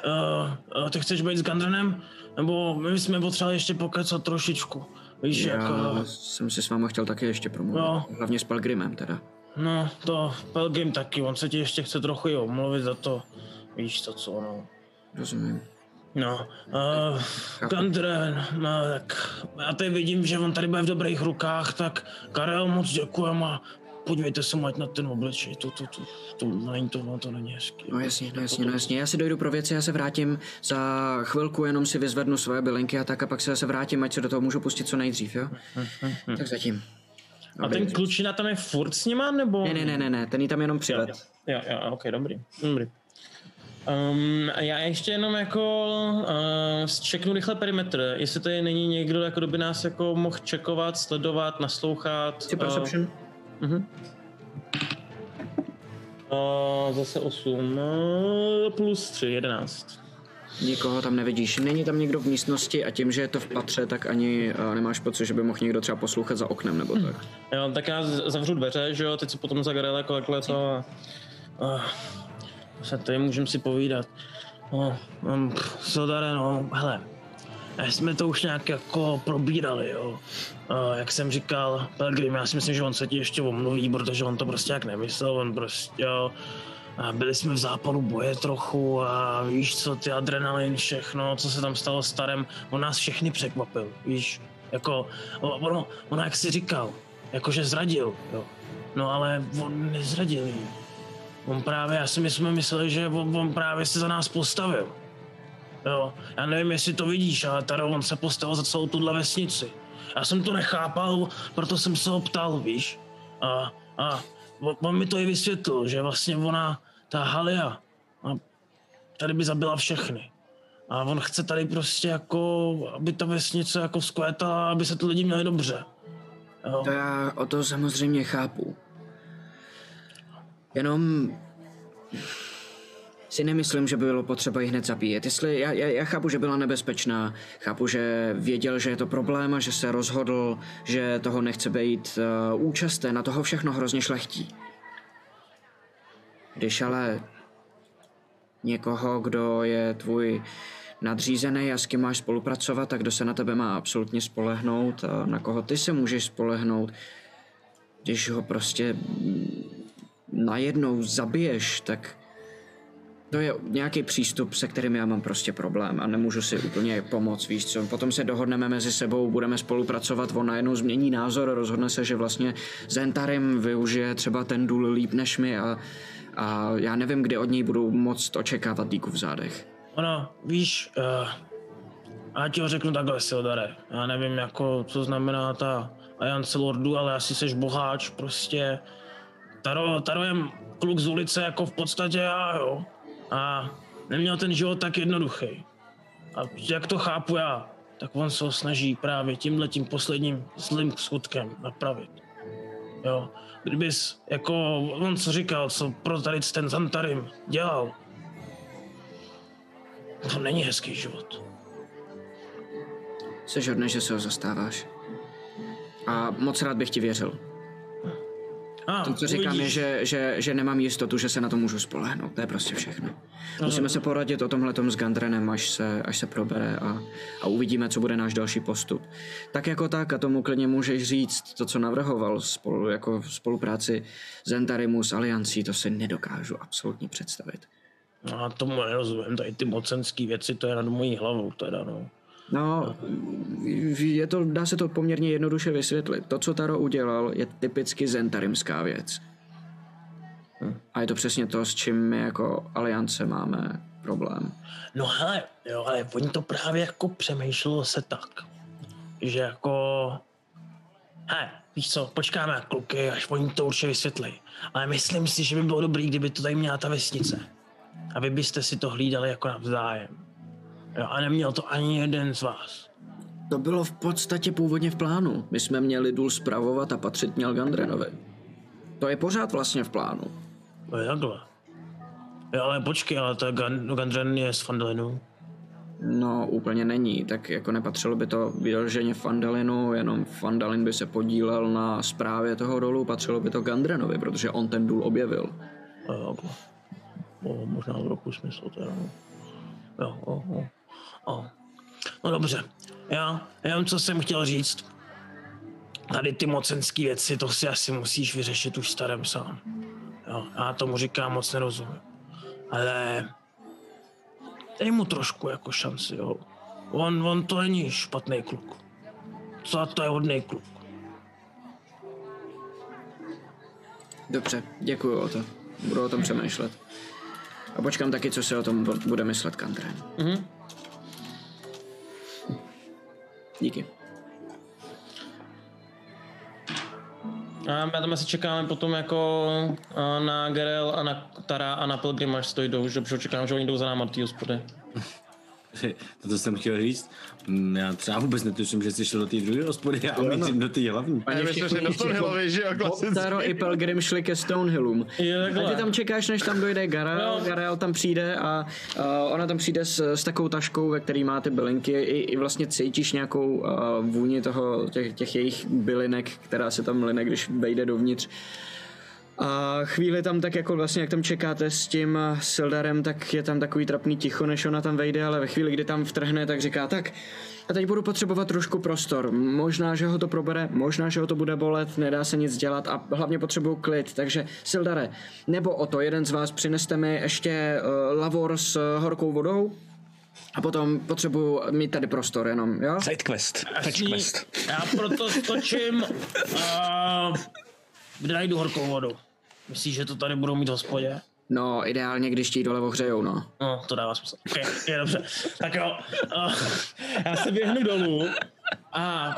ty chceš být s Gundrenem? Nebo my jsme potřebovali ještě pokecat trošičku. Víš, jako... Já jsem si s váma chtěl taky ještě promluvit, hlavně s Palgrimem teda. No, to Pelgrim taky, on se ti ještě chce trochu i omluvit za to, víš to co, no. Rozumím. No, uh, Gundren, no tak, já tady vidím, že on tady bude v dobrých rukách, tak Garaele, moc děkujem a podívejte se mať na ten obličej, to, to, to, to, není to, no to není hezky. No jasně, no jasně, no jasně, já si dojdu pro věci, já se vrátím za chvilku, jenom si vyzvednu svoje bylinky a tak a pak se zase vrátím, ať se do toho můžu pustit co nejdřív, jo? Hmm, hmm, hmm. Tak zatím. A ten klučina tam je furt s nima, nebo? Ne, ne, ne, ne, ten jí tam jenom přived. Jo, jo, jo, jo, ok, dobrý, dobrý. Um, a já ještě jenom jako uh, čeknu rychle perimetr, jestli tady není někdo, jako kdo by nás jako mohl čekovat, sledovat, naslouchat. Jsi perception? Uh, uh-huh. uh, zase osm, uh, plus tři, jedenáct. Nikoho tam nevidíš. Není tam někdo v místnosti a tím, že je to v patře, tak ani uh, nemáš pocit, že by mohl někdo třeba poslouchat za oknem nebo tak. Jo, tak já zavřu dveře, že jo, teď se potom za Garaele kolekle to a... Uh, se tady můžem si povídat. No, um, Sildare, no, hele, jsme to už nějak jako probírali, jo. Uh, jak jsem říkal, Pelgrim, já si myslím, že on se ti ještě omluví, protože on to prostě jak nemyslel, on prostě, jo, byli jsme v zápalu boje trochu a víš co, ty adrenalin, všechno, co se tam stalo starém, on nás všechny překvapil, víš, jako, ono, on jak si říkal, jakože zradil, jo, no ale on nezradil jí. On právě, já si my jsme mysleli, že on, on právě se za nás postavil, jo, já nevím, jestli to vidíš, ale tady on se postavil za celou tuhle vesnici. Já jsem to nechápal, proto jsem se ho ptal, víš, a, a on mi to i vysvětlil, že vlastně ona, ta Halia, tady by zabila všechny. A on chce tady prostě jako, aby ta vesnice jako vzkvétala, aby se ty lidi měli dobře. Jo. To já o to samozřejmě chápu. Jenom si nemyslím, že by bylo potřeba ji hned zabíjet. Jestli, já, já, já chápu, že byla nebezpečná, chápu, že věděl, že je to problém a že se rozhodl, že toho nechce být uh, účasten, na toho všechno hrozně šlechtí. Když ale někoho, kdo je tvůj nadřízený a s kým máš spolupracovat, tak kdo se na tebe má absolutně spolehnout a na koho ty se můžeš spolehnout, když ho prostě najednou zabiješ, tak to je nějaký přístup, se kterým já mám prostě problém a nemůžu si úplně pomoct, víš co. Potom se dohodneme mezi sebou, budeme spolupracovat, on najednou změní názor, rozhodne se, že vlastně Zhentarim využije třeba ten důl líp než my a, a já nevím, kde od něj budu moct očekávat díku v zádech. Ono, víš, uh, já ti ho řeknu takhle, Sildare, já nevím, jako, co znamená ta Aliance Lordu, ale asi seš boháč, prostě. Taro, Taro je kluk z ulice, jako v podstatě já, jo. A neměl ten život tak jednoduchý. A jak to chápu já, tak on se ho snaží právě tímhletím posledním zlým skutkem napravit. Jo, kdybys, jako on co říkal, co pro tady ten Zhentarim dělal, to není hezký život. Jsi hodný, že se ho zastáváš. A moc rád bych ti věřil. Ah, to, co říkám, je, že, že, že nemám jistotu, že se na to můžu spolehnout. To je prostě všechno. Musíme se poradit o tomhletom s Gundrenem, až se, až se probere a, a uvidíme, co bude náš další postup. Tak jako tak, a tomu klidně můžeš říct, to, co navrhoval spolu, jako v spolupráci Zhentarimu s Aliancí, to si nedokážu absolutně představit. No, tomu nerozumím, tady ty mocenský věci, to je nad mojí hlavou teda, no. No, je to, dá se to poměrně jednoduše vysvětlit. To, co Taro udělal, je typicky zhentarimská věc. A je to přesně to, s čím my jako Aliance máme problém. No hele, jo, ale oni to právě jako přemýšlelo se tak, že jako... Hele, víš co, počkáme kluky, až oni to určitě vysvětlí. Ale myslím si, že by bylo dobrý, kdyby to tady měla ta vesnice. A vy byste si to hlídali jako navzájem. Jo, a neměl to ani jeden z vás. To bylo v podstatě původně v plánu. My jsme měli důl spravovat a patřit měl Gundrenovi. To je pořád vlastně v plánu. To je takhle. Jo, ale počkej, ale to Gundren je z Phandalinu. No, úplně není. Tak jako nepatřilo by to vyloženě Phandalinu, jenom Phandalin by se podílel na správě toho dolu, patřilo by to Gundrenovi, protože on ten důl objevil. To je takhle. O, možná v roku smysl teda. Jo, jo, jo. O. No dobře, já jenom co jsem chtěl říct, tady ty mocenský věci, to si asi musíš vyřešit už starém sám. Jo, já tomu říkám, moc nerozumím. Ale dej mu trošku jako šanci, jo. On, on to není špatný kluk. Co to je hodný kluk. Dobře, děkuju o to. Budu o tom přemýšlet. A počkám taky, co se o tom bude myslet Gundren. Mhm. Díky. A my tam asi čekáme potom jako na Garaele a na Tara a na Pilgrima, až stojí jdou, už dobře čekám, že oni jdou za náma do hospody. To jsem chtěl říct. Já třeba vůbec netuším, že jsi šel do té druhé hospody, já mířím do té hlavní. Já myslím, že do Stonehillovy, že jo, klasicky. Taro i Pilgrim šli ke Stonehillům. A ty tam čekáš, než tam dojde Garaele, no. Garaele tam přijde a uh, ona tam přijde s, s takovou taškou, ve které má ty bylinky. I, i vlastně cítíš nějakou uh, vůni toho, těch, těch jejich bylinek, která se tam line, když vejde dovnitř. A chvíli tam tak jako vlastně, jak tam čekáte s tím Sildarem, tak je tam takový trapný ticho, než ona tam vejde, ale ve chvíli, kdy tam vtrhne, tak říká tak. A teď budu potřebovat trošku prostor. Možná, že ho to probere, možná, že ho to bude bolet, nedá se nic dělat a hlavně potřebuju klid. Takže Sildare, nebo o to, jeden z vás přineste mi ještě uh, lavor s uh, horkou vodou. A potom potřebuju mít tady prostor jenom, jo? Side quest. quest. Já proto stočím a najdu horkou vodu. Myslíš, že to tady budou mít v hospodě? No, ideálně, když ti dole ohřejou, no. No, to dává smysl. Okay, je dobře. Tak jo. Uh, já se běhnu dolů a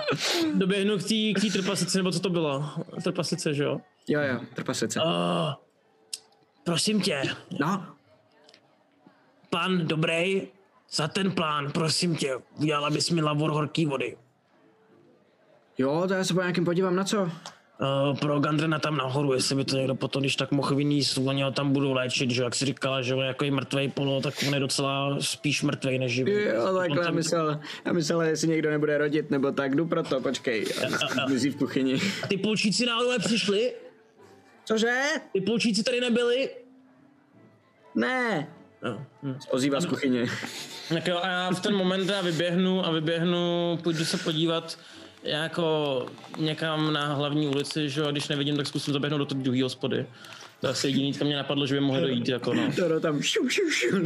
doběhnu k té trpasice, nebo co to bylo? Trpasice, že jo? Jo, jo, trpasice. Uh, prosím tě. No? Pan Dobrej, za ten plán, prosím tě, udělala bys mi lavor horký vody. Jo, to já se po nějakým podívám, na co? Uh, pro Gundrena tam nahoru, jestli by to někdo potom, když tak mohl vyníst, oni ho tam budou léčit, že jak jsi říkala, že on je jako mrtvej polo, tak on je docela spíš mrtvej než živý. Jo, takhle, tam... já myslel, já myslel, jestli někdo nebude rodit, nebo tak, jdu proto, počkej, mizí v kuchyni. Ty poučíci náhodou přišli? Cože? Ty poučíci tady nebyli? Ne. No. Hmm. Ozývá z kuchyně. Tak jo, a já v ten moment já vyběhnu a vyběhnu, půjdu se podívat jako někam na hlavní ulici, že a když nevidím, tak zkusím zaběhnout do toho druhé hospody. To asi jediný, co mě napadlo, že by mohli dojít jako no. Toro tam šiu, šiu, šiu,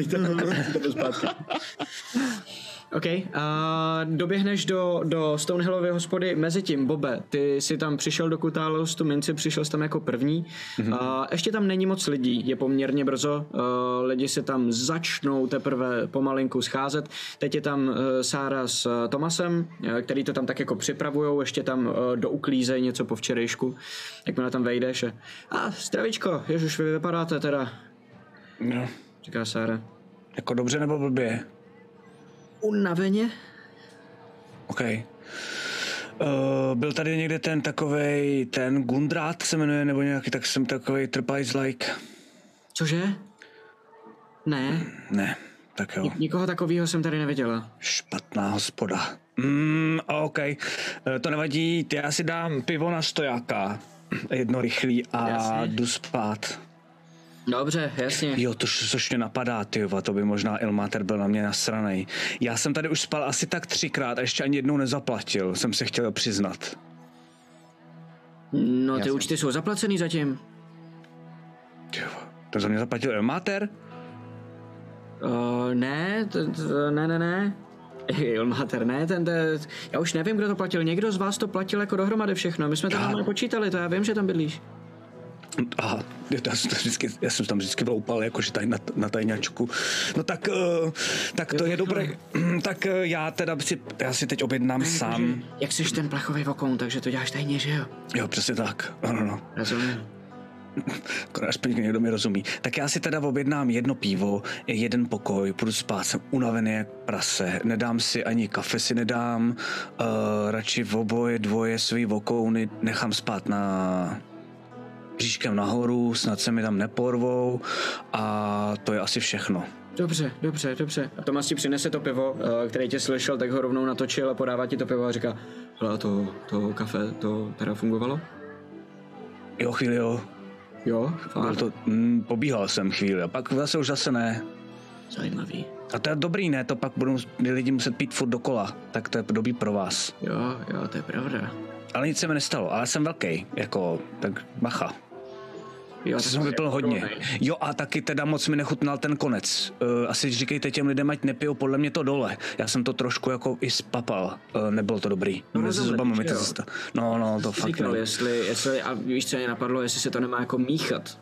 OK, a doběhneš do, do Stonehillovy hospody. Mezitím, Bobe, ty jsi tam přišel do Kutálos, tu minci, přišel jsi tam jako první. Mm-hmm. A ještě tam není moc lidí, je poměrně brzo. A lidi se tam začnou teprve pomalinku scházet. Teď je tam Sára s Tomasem, který to tam tak jako připravujou, ještě tam douklízejí něco po včerejšku. Jakmile tam vejdeš. A zdravíčko, ježiš, vy vypadáte teda. No. Říká Sára. Jako dobře nebo blbě? Unaveně? OK. Uh, byl tady někde ten takovej, ten Gundrát se jmenuje, nebo nějaký, tak jsem takovej trpajzlajk. Cože? Ne. Ne, tak jo. Nikoho takového jsem tady neviděla. Špatná hospoda. Mm, OK, uh, to nevadí, já si dám pivo na stojáka, jedno rychlý a jasně. Jdu spát. Dobře, jasně. Jo, to, což mě napadá, tyva, to by možná Ilmater byl na mě nasranej. Já jsem tady už spal asi tak třikrát a ještě ani jednou nezaplatil, jsem se chtěl přiznat. No, ty jasně. Účty jsou zaplacený zatím. Tyva, to za mě zaplatil Ilmater? Uh, ne, t, t, ne, ne, ne. Ilmater, ne, ten, ten, já už nevím, kdo to platil, někdo z vás to platil jako dohromady všechno, my jsme tam nepočítali, to já vím, že tam bydlíš. Aha, já, to, já, jsem vždycky, já jsem tam vždycky bloupal, jakože tady na, na tajňačku. No tak, uh, tak to je, je dobré. Tak uh, já teda si, já si teď objednám ne, sám. Jak jsi ten plachový vokoun, takže to děláš tajně, že jo? Jo, přesně tak. No, no, no. Rozumím. Akorát někdo mi rozumí. Tak já si teda objednám jedno pivo, jeden pokoj, půjdu spát, jsem unavený jak prase, nedám si ani kafe, si nedám, uh, radši v oboje dvoje svý vokouny nechám spát na... Příškem nahoru, snad se mi tam neporvou a to je asi všechno. Dobře, dobře, dobře. A Tomáš ti přinese to pivo, který tě slyšel, tak ho rovnou natočil a podává ti to pivo a říká, hele, to, to kafe, to teda fungovalo? Jo, chvíli jo. Jo? Byl to, mm, pobíhal jsem chvíli a pak zase už zase ne. Zajímavý. A to je dobrý, ne? To pak budou lidi muset pít furt dokola, tak to je dobrý pro vás. Jo, jo, to je pravda. Ale nic se mi nestalo, ale jsem velký, jako, tak bacha. Já jsem vyplnil hodně. Dole. Jo a taky teda moc mi nechutnal ten konec. Uh, asi říkejte těm lidem, ať nepijou podle mě to dole. Já jsem to trošku jako i spapal. Uh, nebylo to dobrý. No, no, zubama, to zasta... no, no to fakt říkal, jestli, jestli, a víš, co mě napadlo, jestli se to nemá jako míchat.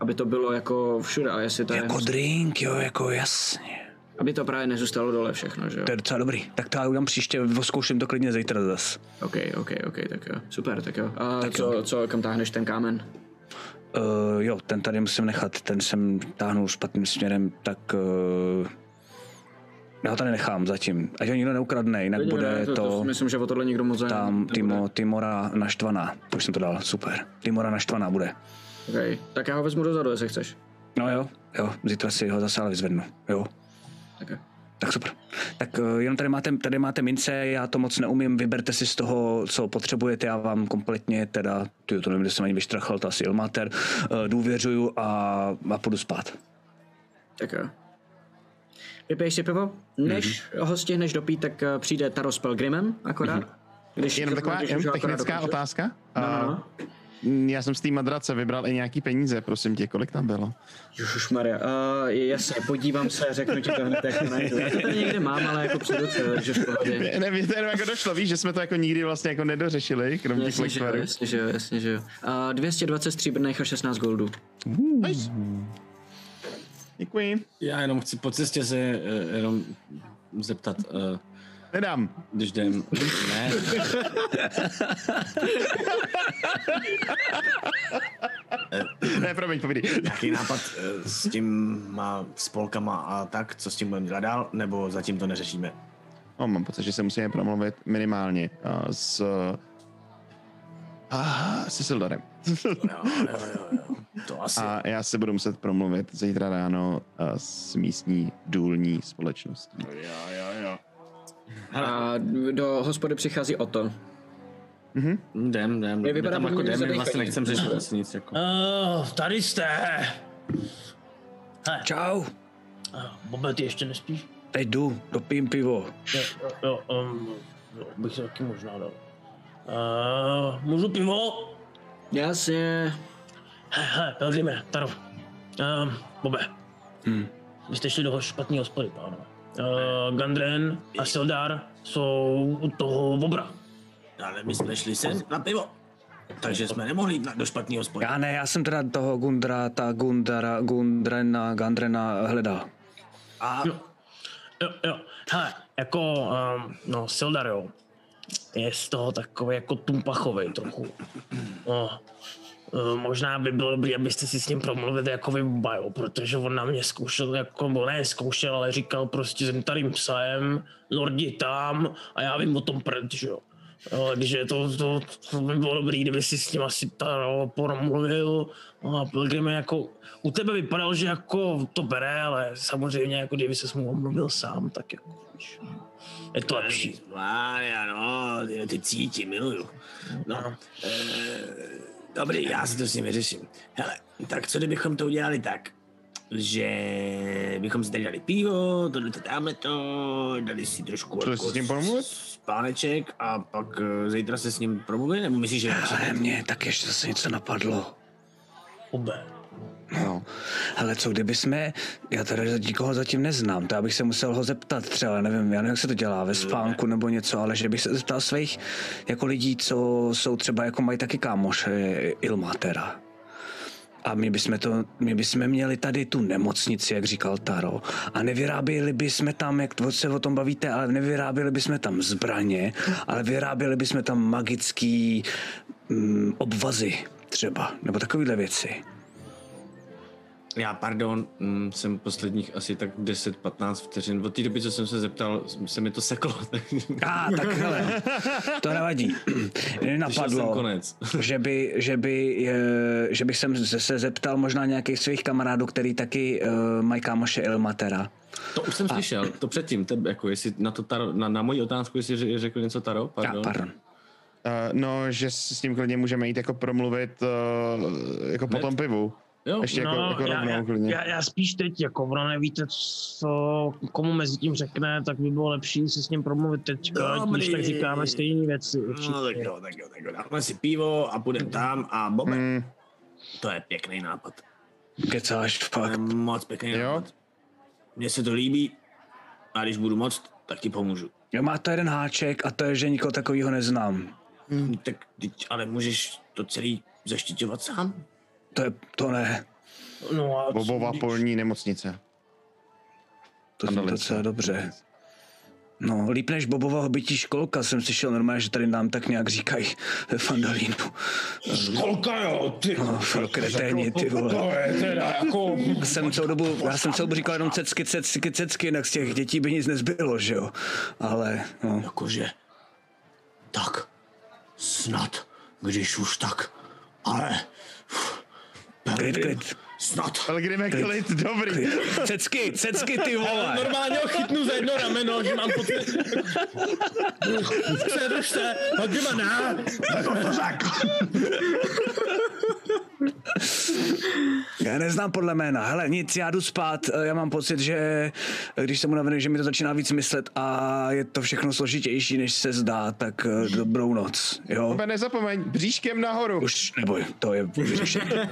Aby to bylo jako všude, a jestli to jako nemůže... drink, jo, jako jasně. Aby to právě nezůstalo dole všechno, že jo? To je docela dobrý. Tak to já udělám příště, zkouším to klidně zítra zas. OK, OK, OK, tak jo. Super, tak jo. A tak co, jo. co, kam táhneš ten kámen? Uh, jo, ten tady musím nechat, ten jsem táhnul špatným směrem, tak uh, já ho tady nechám zatím, ať ho nikdo neukradne, jinak ne, bude ne, to, to, to... Myslím, že o tohle nikdo moc tam Tymo, Tymora naštvaná, to už jsem to dal, super. Tymora naštvaná bude. OK, tak já ho vezmu dozadu, jestli chceš. No jo, jo, zítra si ho zase ale vyzvednu, jo. Tak. Tak super. Tak uh, jenom tady máte, tady máte mince, já to moc neumím, vyberte si z toho, co potřebujete, já vám kompletně teda, tyjo, to nevím, kde jsem ani vyštrachal, to asi Ilmater, uh, důvěřuju a, a půjdu spát. Tak jo. Vypiješ si pivo, než mm-hmm. ho stihneš dopít, tak uh, přijde Taro s Pelgrimem akorát. Mm-hmm. Když jenom taková když jenom technická otázka. No, no, no. Uh, já jsem z té madrace vybral i nějaký peníze, prosím tě, kolik tam bylo? Ježišmarja, uh, jasně, podívám se, řeknu ti to hned, jak to najdu. Já to tady někde mám, ale jako přijdu se, takže v pohodě. Ne, to jenom jako došlo, víš, že jsme to jako nikdy vlastně jako nedořešili, krom těch lekvarů. Jasně, že jo, jasně, že jo. Uh, dvě stě dvacet stříbrných a šestnáct goldů. Uh. Nice. Děkuji. Já jenom chci po cestě se uh, jenom zeptat... Uh, Nedám. Když jdem. Ne. Ne, promiň, povídej. Jaký nápad s těma spolkama a tak, co s tím budeme dělat dál, nebo zatím to neřešíme? No, mám pocit, že se musíme promluvit minimálně s... Ah, se Sildarem. Jo, jo, jo, jo. To asi. A já se budu muset promluvit zítra ráno s místní důlní společností. Jo, jo, jo. A do hospody přichází Otto. Mhm. Jdem, jdem. Je tam jako jdem, jdem vlastně nechcem řešit vlastně nic jako. Oh, tady jste. He. Čau. Oh, Bobe, ty ještě nespíš? Teď jdu, dopím pivo. Jo, jo, um, jo, bych se taky možná dal. Uh, můžu pivo? Jasně. He, he, Pelgrime, Taro. Um, Bobe. Hmm. Vy jste šli do špatný hospody, pánové. Uh, Gundren a Sildar jsou u toho obra. Ale my jsme šli sem na pivo, takže jsme nemohli jít do špatného hospody. Já ne, já jsem teda toho Gundra, ta Gundra, Gundrena, Gundrena hledal. A... Jo, jo, jo. Hele, jako, um, no, Sildar, jo, je z toho takový jako tumpachovej trochu. No. Možná by bylo dobrý, abyste si s ním promluvili jako vy bajo, protože on na mě zkoušel, jako, ne zkoušel, ale říkal prostě Zhentarim psajem, lordi tam a já vím o tom prd, že jo. Takže to, to, to by bylo dobrý, kdyby si s ním asi no, promluvil. A Pilgrim jako, u tebe vypadal, že jako to bere, ale samozřejmě, jako kdyby ses mu omluvil sám, tak jako, je to lepší. Mária, no, ty cítí, miluju. No, e- Dobrý, já si to s ním vyřeším. Hele, tak co kdybychom to udělali tak, že bychom si tady dali pivo, tohleto, tamhleto, dali si trošku jako spáneček a pak zítra se s ním promluvit, nebo myslíš, že... Ale mě tak ještě zase něco napadlo. Obe. No, hele, co kdyby jsme, já tady nikoho zatím neznám, to já bych se musel ho zeptat třeba, nevím, já nevím, jak se to dělá, ve spánku nebo něco, ale že bych se zeptal svých jako lidí, co jsou třeba, jako mají taky kámoše Ilmatera. A my bychom, to, my bychom měli tady tu nemocnici, jak říkal Taro, a nevyráběli bychom tam, jak se o tom bavíte, ale nevyráběli bychom tam zbraně, ale vyráběli bychom tam magický mm, obvazy třeba, nebo takovýhle věci. Já, pardon, jsem posledních asi tak deset patnáct vteřin. Od té doby, co jsem se zeptal, se mi to seklo. A, ah, tak hele, to nevadí. Napadlo, že, by, že, by, že bych jsem se zeptal možná nějakých svých kamarádů, který taky uh, mají kámoše Ilmatera. To už jsem a. slyšel, to předtím, tebe, jako jestli na, to taro, na, na moji otázku, jestli řekl něco Taro, pardon. A, pardon. Uh, no, že s tím klidně můžeme jít jako promluvit uh, jako po tom pivu. Jo, ještě no, jako, jako já, rovnou, já, já spíš teď, jako ono nevíte, co komu mezi tím řekne, tak by bylo lepší si s ním promluvit teďka, když tak říkáme stejné věci. Určitě. No tak jo, tak jo, tak jo, dáme si pivo a půjdeme tam a Bobe, mm. to je pěkný nápad. Kecáš, fakt. Moc pěkný jo? nápad. Mně se to líbí a když budu moct, tak ti pomůžu. Jo, má to jeden háček a to je, že nikoho takovýho neznám. Hmm. Tak, ale můžeš to celý zaštiťovat sám? To, je, to ne. No a Bobova když... polní nemocnice. To je docela dobře. No, líp než Bobova hobití školka, jsem slyšel normálně, že tady nám tak nějak říkají ve Phandalinu. Školka jo, ty. No, kreténi, ty vole. To je teda jako... Jsem celou dobu, já jsem celou dobu říkal jenom cecky, cecky, cecky, jinak z těch dětí by nic nezbylo, že jo. Ale, no. Jakože, tak, snad, když už tak, ale... Klid, klid. Snad. Pelgrimek klid, dobrý. Cecky, cecky, ty vole. Normálně ho chytnu za jedno rameno, že mám pocit. Přerušte, hodně maná. Já neznám podle jména. Hele, nic, já jdu spát. Já mám pocit, že když jsem unavený, že mi to začíná víc myslet a je to všechno složitější, než se zdá, tak dobrou noc, jo? Tebe nezapomeň, bříškem nahoru. Už neboj, to je vyřešené.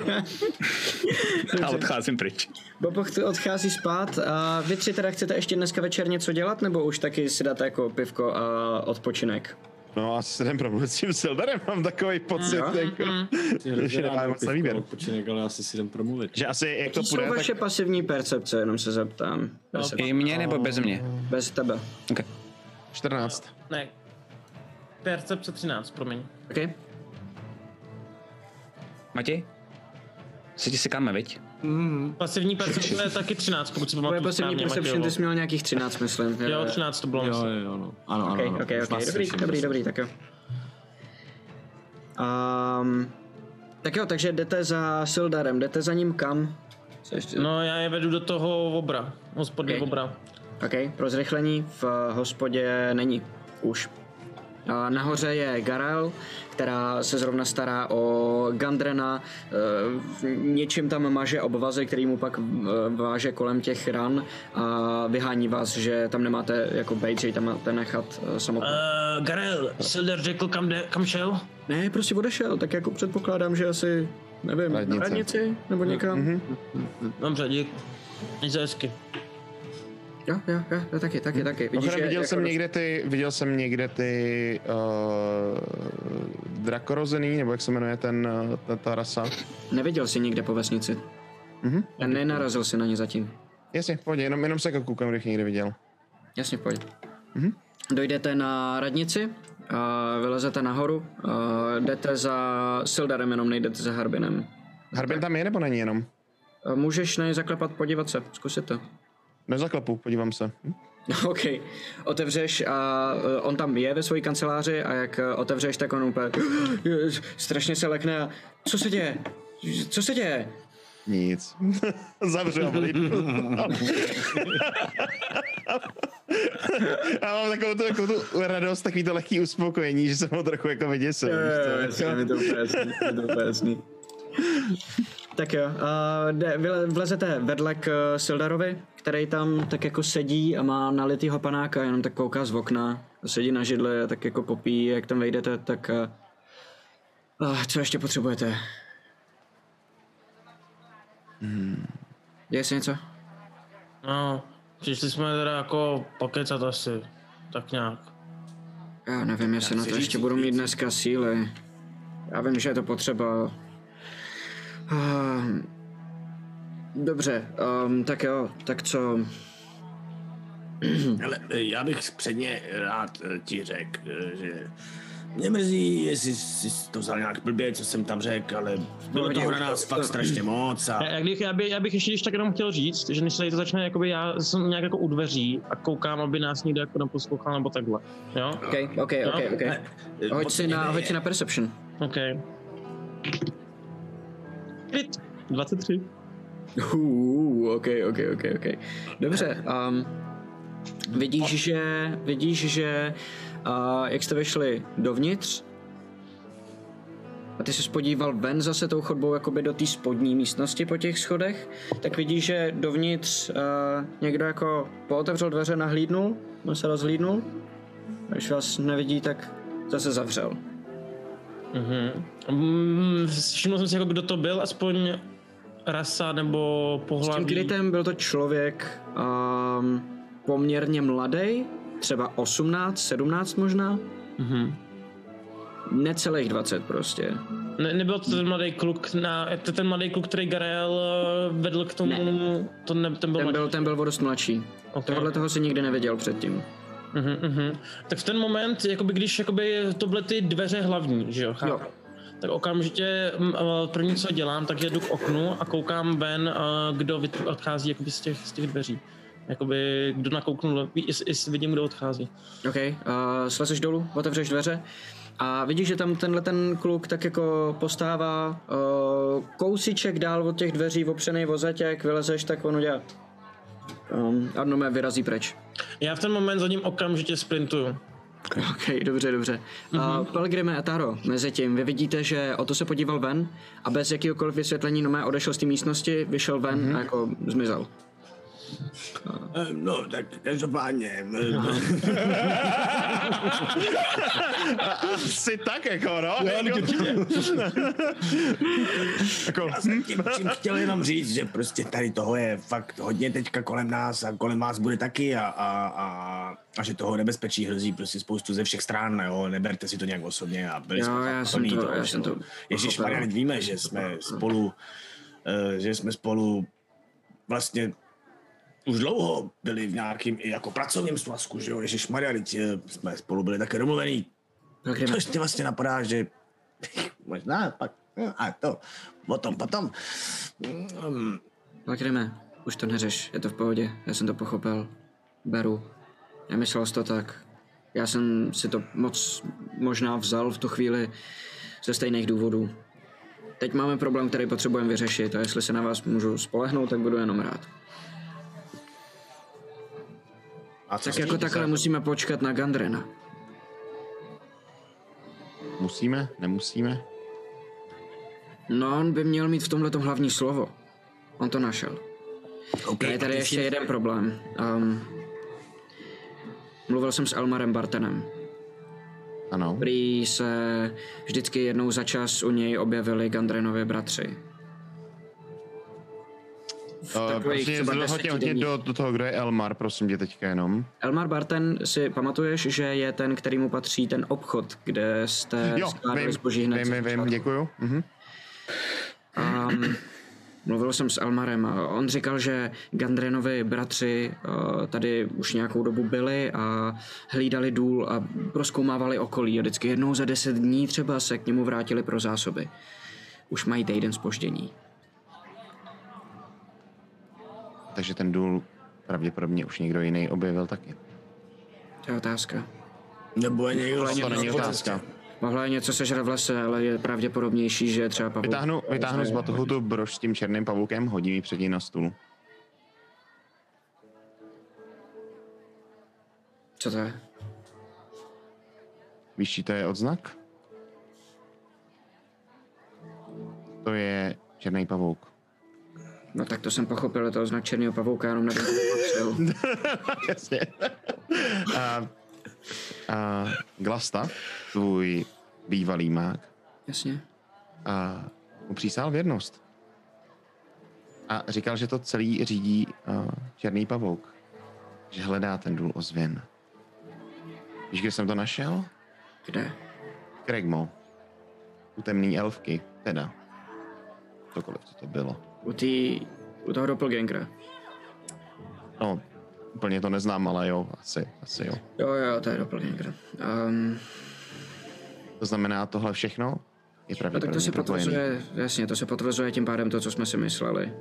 A odcházím pryč. Bobo odchází spát. A vy tři teda chcete ještě dneska večer něco dělat, nebo už taky si dáte jako pivko a odpočinek? No, asi se jdem promluvit s tím Sildarem, mám takový pocit, no, jako, že nemáme moc na výběr. Odpočinek, ale asi si jdem promluvit. Že asi, jak to půjde, tak... jsou vaše pasivní percepce, jenom se zeptám. No, i mě nebo bez mě? Bez tebe. Okay. čtrnáct. Ne. Percepce třináct, promiň. OK. Matěj? Se ti sekáme, viď? Mm. Pasivní percepce je taky třináct, pokud si pamatuju správně. Pasivní percepce, ty jsi měl nějakých třináct, myslím. Jo, třináct to bylo. Jo, jo, jo, no. Ano, okay, ano, okay, okay. Dobrý, dobrý, dobrý, tak jo. Um, tak jo, takže jdete za Sildarem, jdete za ním kam? Ještě... No, já je vedu do toho obra, hospody okay. obra. OK, pro zrychlení v hospodě není už. Nahoře je Garaele, která se zrovna stará o Gundrena, něčím tam maže obvazy, který mu pak váže kolem těch ran a vyhání vás, že tam nemáte jako bejt, že tam máte nechat samotnou. Uh, Garaele, Sildar řekl, kam, de, kam šel? Ne, prostě odešel, tak jako předpokládám, že asi, nevím, radnice. Na radnici nebo někam. Mm-hmm. Dobře, dík, nic hezky. Jo, jo, jo, taky, taky, taky. Vidíš, Ochrán, viděl, je, jsem jako někde ty, viděl jsem někde ty uh, drakorozený, nebo jak se jmenuje ten, ta, ta rasa? Neviděl jsi nikde po vesnici. Mm-hmm. A nenarazil jsi na ně zatím. Jasně, v pohodě, jenom, jenom se jako koukám, kdybych někde viděl. Jasně, v pohodě. Mm-hmm. Dojdete na radnici, uh, vylezete nahoru, uh, jdete za Sildarem, jenom nejdete za Harbinem. Harbin tam je, nebo není jenom? Uh, můžeš na něj zaklepat, podívat se, zkusit to. Nezaklepu, podívám se. Hm? OK. Otevřeš a on tam je ve své kanceláři a jak otevřeš, tak on úplně strašně se lekne a co se děje? Co se děje? Nic. Zavřel. A mám takovou tu, takovou tu radost, takový to lehký uspokojení, že jsem ho trochu jako vyděsil. Jo, je to úplně jasný, je to úplně jasný. Tak jo, uh, vlezete vedle k Sildarovi, který tam tak jako sedí a má nalitýho panáka, jenom tak kouká z okna, sedí na židli a tak jako popíjí, jak tam vejdete, tak uh, uh, co ještě potřebujete? Hmm. Děje se něco? No, přišli jsme teda jako pokecat asi, tak nějak. Já nevím, jestli já na to říct, ještě budu mít dneska síly. Já vím, že je to potřeba. Dobře, um, tak jo, tak co? Hele, já bych předně rád ti řekl, že mě mrzí, jestli jsi to vzal nějak blbě, co jsem tam řekl, ale bylo toho na nás fakt strašně moc. A... Já, já, bych, já bych ještě když tak jenom chtěl říct, že než se to začne, jakoby já jsem nějak jako u dveří a koukám, aby nás někdo jako neposlouchal nebo takhle, jo? Ok, ok, jo? ok, ok. Ne, hoď si na, hoď si na Perception. Ok. dvacet tři. Uuu, ok, ok, ok, ok. Dobře, um, vidíš, že, vidíš, že, uh, jak jste vyšli dovnitř a ty jsi podíval ven zase tou chodbou jakoby do té spodní místnosti po těch schodech, tak vidíš, že dovnitř uh, někdo jako pootevřel dveře, nahlídnul, on se rozhlídnul, když vás nevidí, tak zase zavřel. Mhm. Všiml jsem si, jako kdo to byl, aspoň rasa nebo pohlaví. S tím krytem byl to člověk um, poměrně mladý, třeba osmnáct, sedmnáct možná. Mhm. Necelých dvacet prostě. Ne, nebyl to ten mladý kluk, na, to ten mladý kluk, který Garaele vedl k tomu, ne. To ne, ten byl ten byl, ten byl dost mladší. Okay. Tohle toho si nikdy nevěděl předtím. Uhum, uhum. Tak v ten moment, jakoby, když jakoby, to byly ty dveře hlavní, že jo, chápu, tak okamžitě první, co dělám, tak jedu k oknu a koukám ven, kdo odchází jakoby, z, těch, z těch dveří. Jakoby, kdo nakouknul, jestli vidím, kdo odchází. OK, uh, slezeš dolů, otevřeš dveře a vidíš, že tam tenhle ten kluk tak jako postává uh, kousíček dál od těch dveří, opřenej o zeď, vylezeš, tak on udělá. Um, Arno mě vyrazí pryč. Já v ten moment za ním okamžitě sprintuju. OK, dobře, dobře. Mm-hmm. Uh, Pelgrime a Taro, mezi tím, vy vidíte, že Oto se podíval ven a bez jakýhokoliv vysvětlení nomé odešel z té místnosti, vyšel ven mm-hmm. a jako zmizel. No, tak každopádně. Asi tak jako, no? Já jsem tím, tím chtěl jenom říct, že prostě tady toho je fakt hodně teďka kolem nás a kolem vás bude taky a, a, a, a že toho nebezpečí hrozí prostě spoustu ze všech stran, jo? Neberte si to nějak osobně a byli jsme plný to, toho. To, to, ježišmarja, víme, že jsme spolu, že jsme spolu vlastně už dlouho byli v nějakým i jako pracovním svazku, že jo, ježišmarja, jsme spolu byli také domluvený. Což ti vlastně napadá, že možná pak, a to, potom, potom. Um. Lakrime, už to neřeš, je to v pohodě, já jsem to pochopil, beru, nemyslel jsi to tak. Já jsem si to moc možná vzal v tu chvíli ze stejných důvodů. Teď máme problém, který potřebujeme vyřešit a jestli se na vás můžu spolehnout, tak budu jenom rád. A tak jako takhle se... musíme počkat na Gundrena. Musíme? Nemusíme? No, on by měl mít v tomhletom hlavní slovo. On to našel. Okay, je tady ještě jsi... jeden problém. Um, mluvil jsem s Elmarem Barthenem. Ano. Prý se vždycky jednou za čas u něj objevili Gundrenově bratři. Uh, prosím, hodně, hodně do, do toho, kdo je Elmar, prosím tě teďka jenom. Elmar Barthen, si pamatuješ, že je ten, který mu patří ten obchod, kde jste skládali zboží hned? Vím, vím, vím, děkuju. Mhm. Um, mluvil jsem s Elmarem a on říkal, že Gundrenovi bratři uh, tady už nějakou dobu byli a hlídali důl a prozkoumávali okolí a vždycky jednou za deset dní třeba se k němu vrátili pro zásoby. Už mají týden zpoždění. Takže ten důl pravděpodobně už někdo jiný objevil taky. To je otázka. Nebo je někdo jiný. To není otázka. Mohla je něco sežrat v lese, ale je pravděpodobnější, že je třeba pavouk. Vytáhnu, vytáhnu z batohu tu brož s tím černým pavoukem, hodím ji před ní na stůl. Co to je? Víš, to je odznak? To je černý pavouk. No tak to jsem pochopil, to znak černýho pavouka, jenom nevím, co Jasně. A, a Glasta, tvůj bývalý mák. Jasně. A upřísal věrnost. A říkal, že to celý řídí uh, černý pavouk. Že hledá ten důl Ozvin. Víš, kde jsem to našel? Kde? Cragmaw. U temný elfky, teda. Cokoliv, co to bylo. U, tý, u toho doppelgangera. No, úplně to neznám, ale jo, asi, asi jo. Jo, jo, to je doppelganger. Um... To znamená tohle všechno? Je no tak to se potvrzuje, jasně, to se potvrzuje tím pádem to, co jsme si mysleli.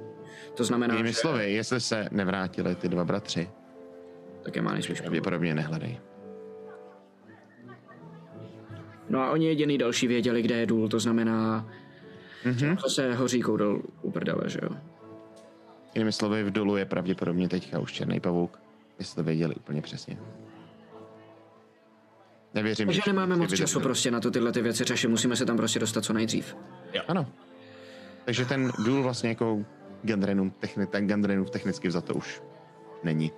To znamená, že... slovy, jestli se nevrátili ty dva bratři, tak je má nejspíš pravděpodobně nehledej. No a oni jediný další věděli, kde je důl, to znamená... Mm-hmm. To se hoříkou dolů uprdele, že jo? Jinými slovy, v dolu je pravděpodobně teďka už černý pavouk, jestli to věděli úplně přesně. Nevěřím, že... nemáme moc času prostě na to tyhle ty věci řešit, musíme se tam prostě dostat co nejdřív. Jo. Ano. Takže ten důl vlastně jako Gundrenův techni- ten Gundrenův technicky vzato už není.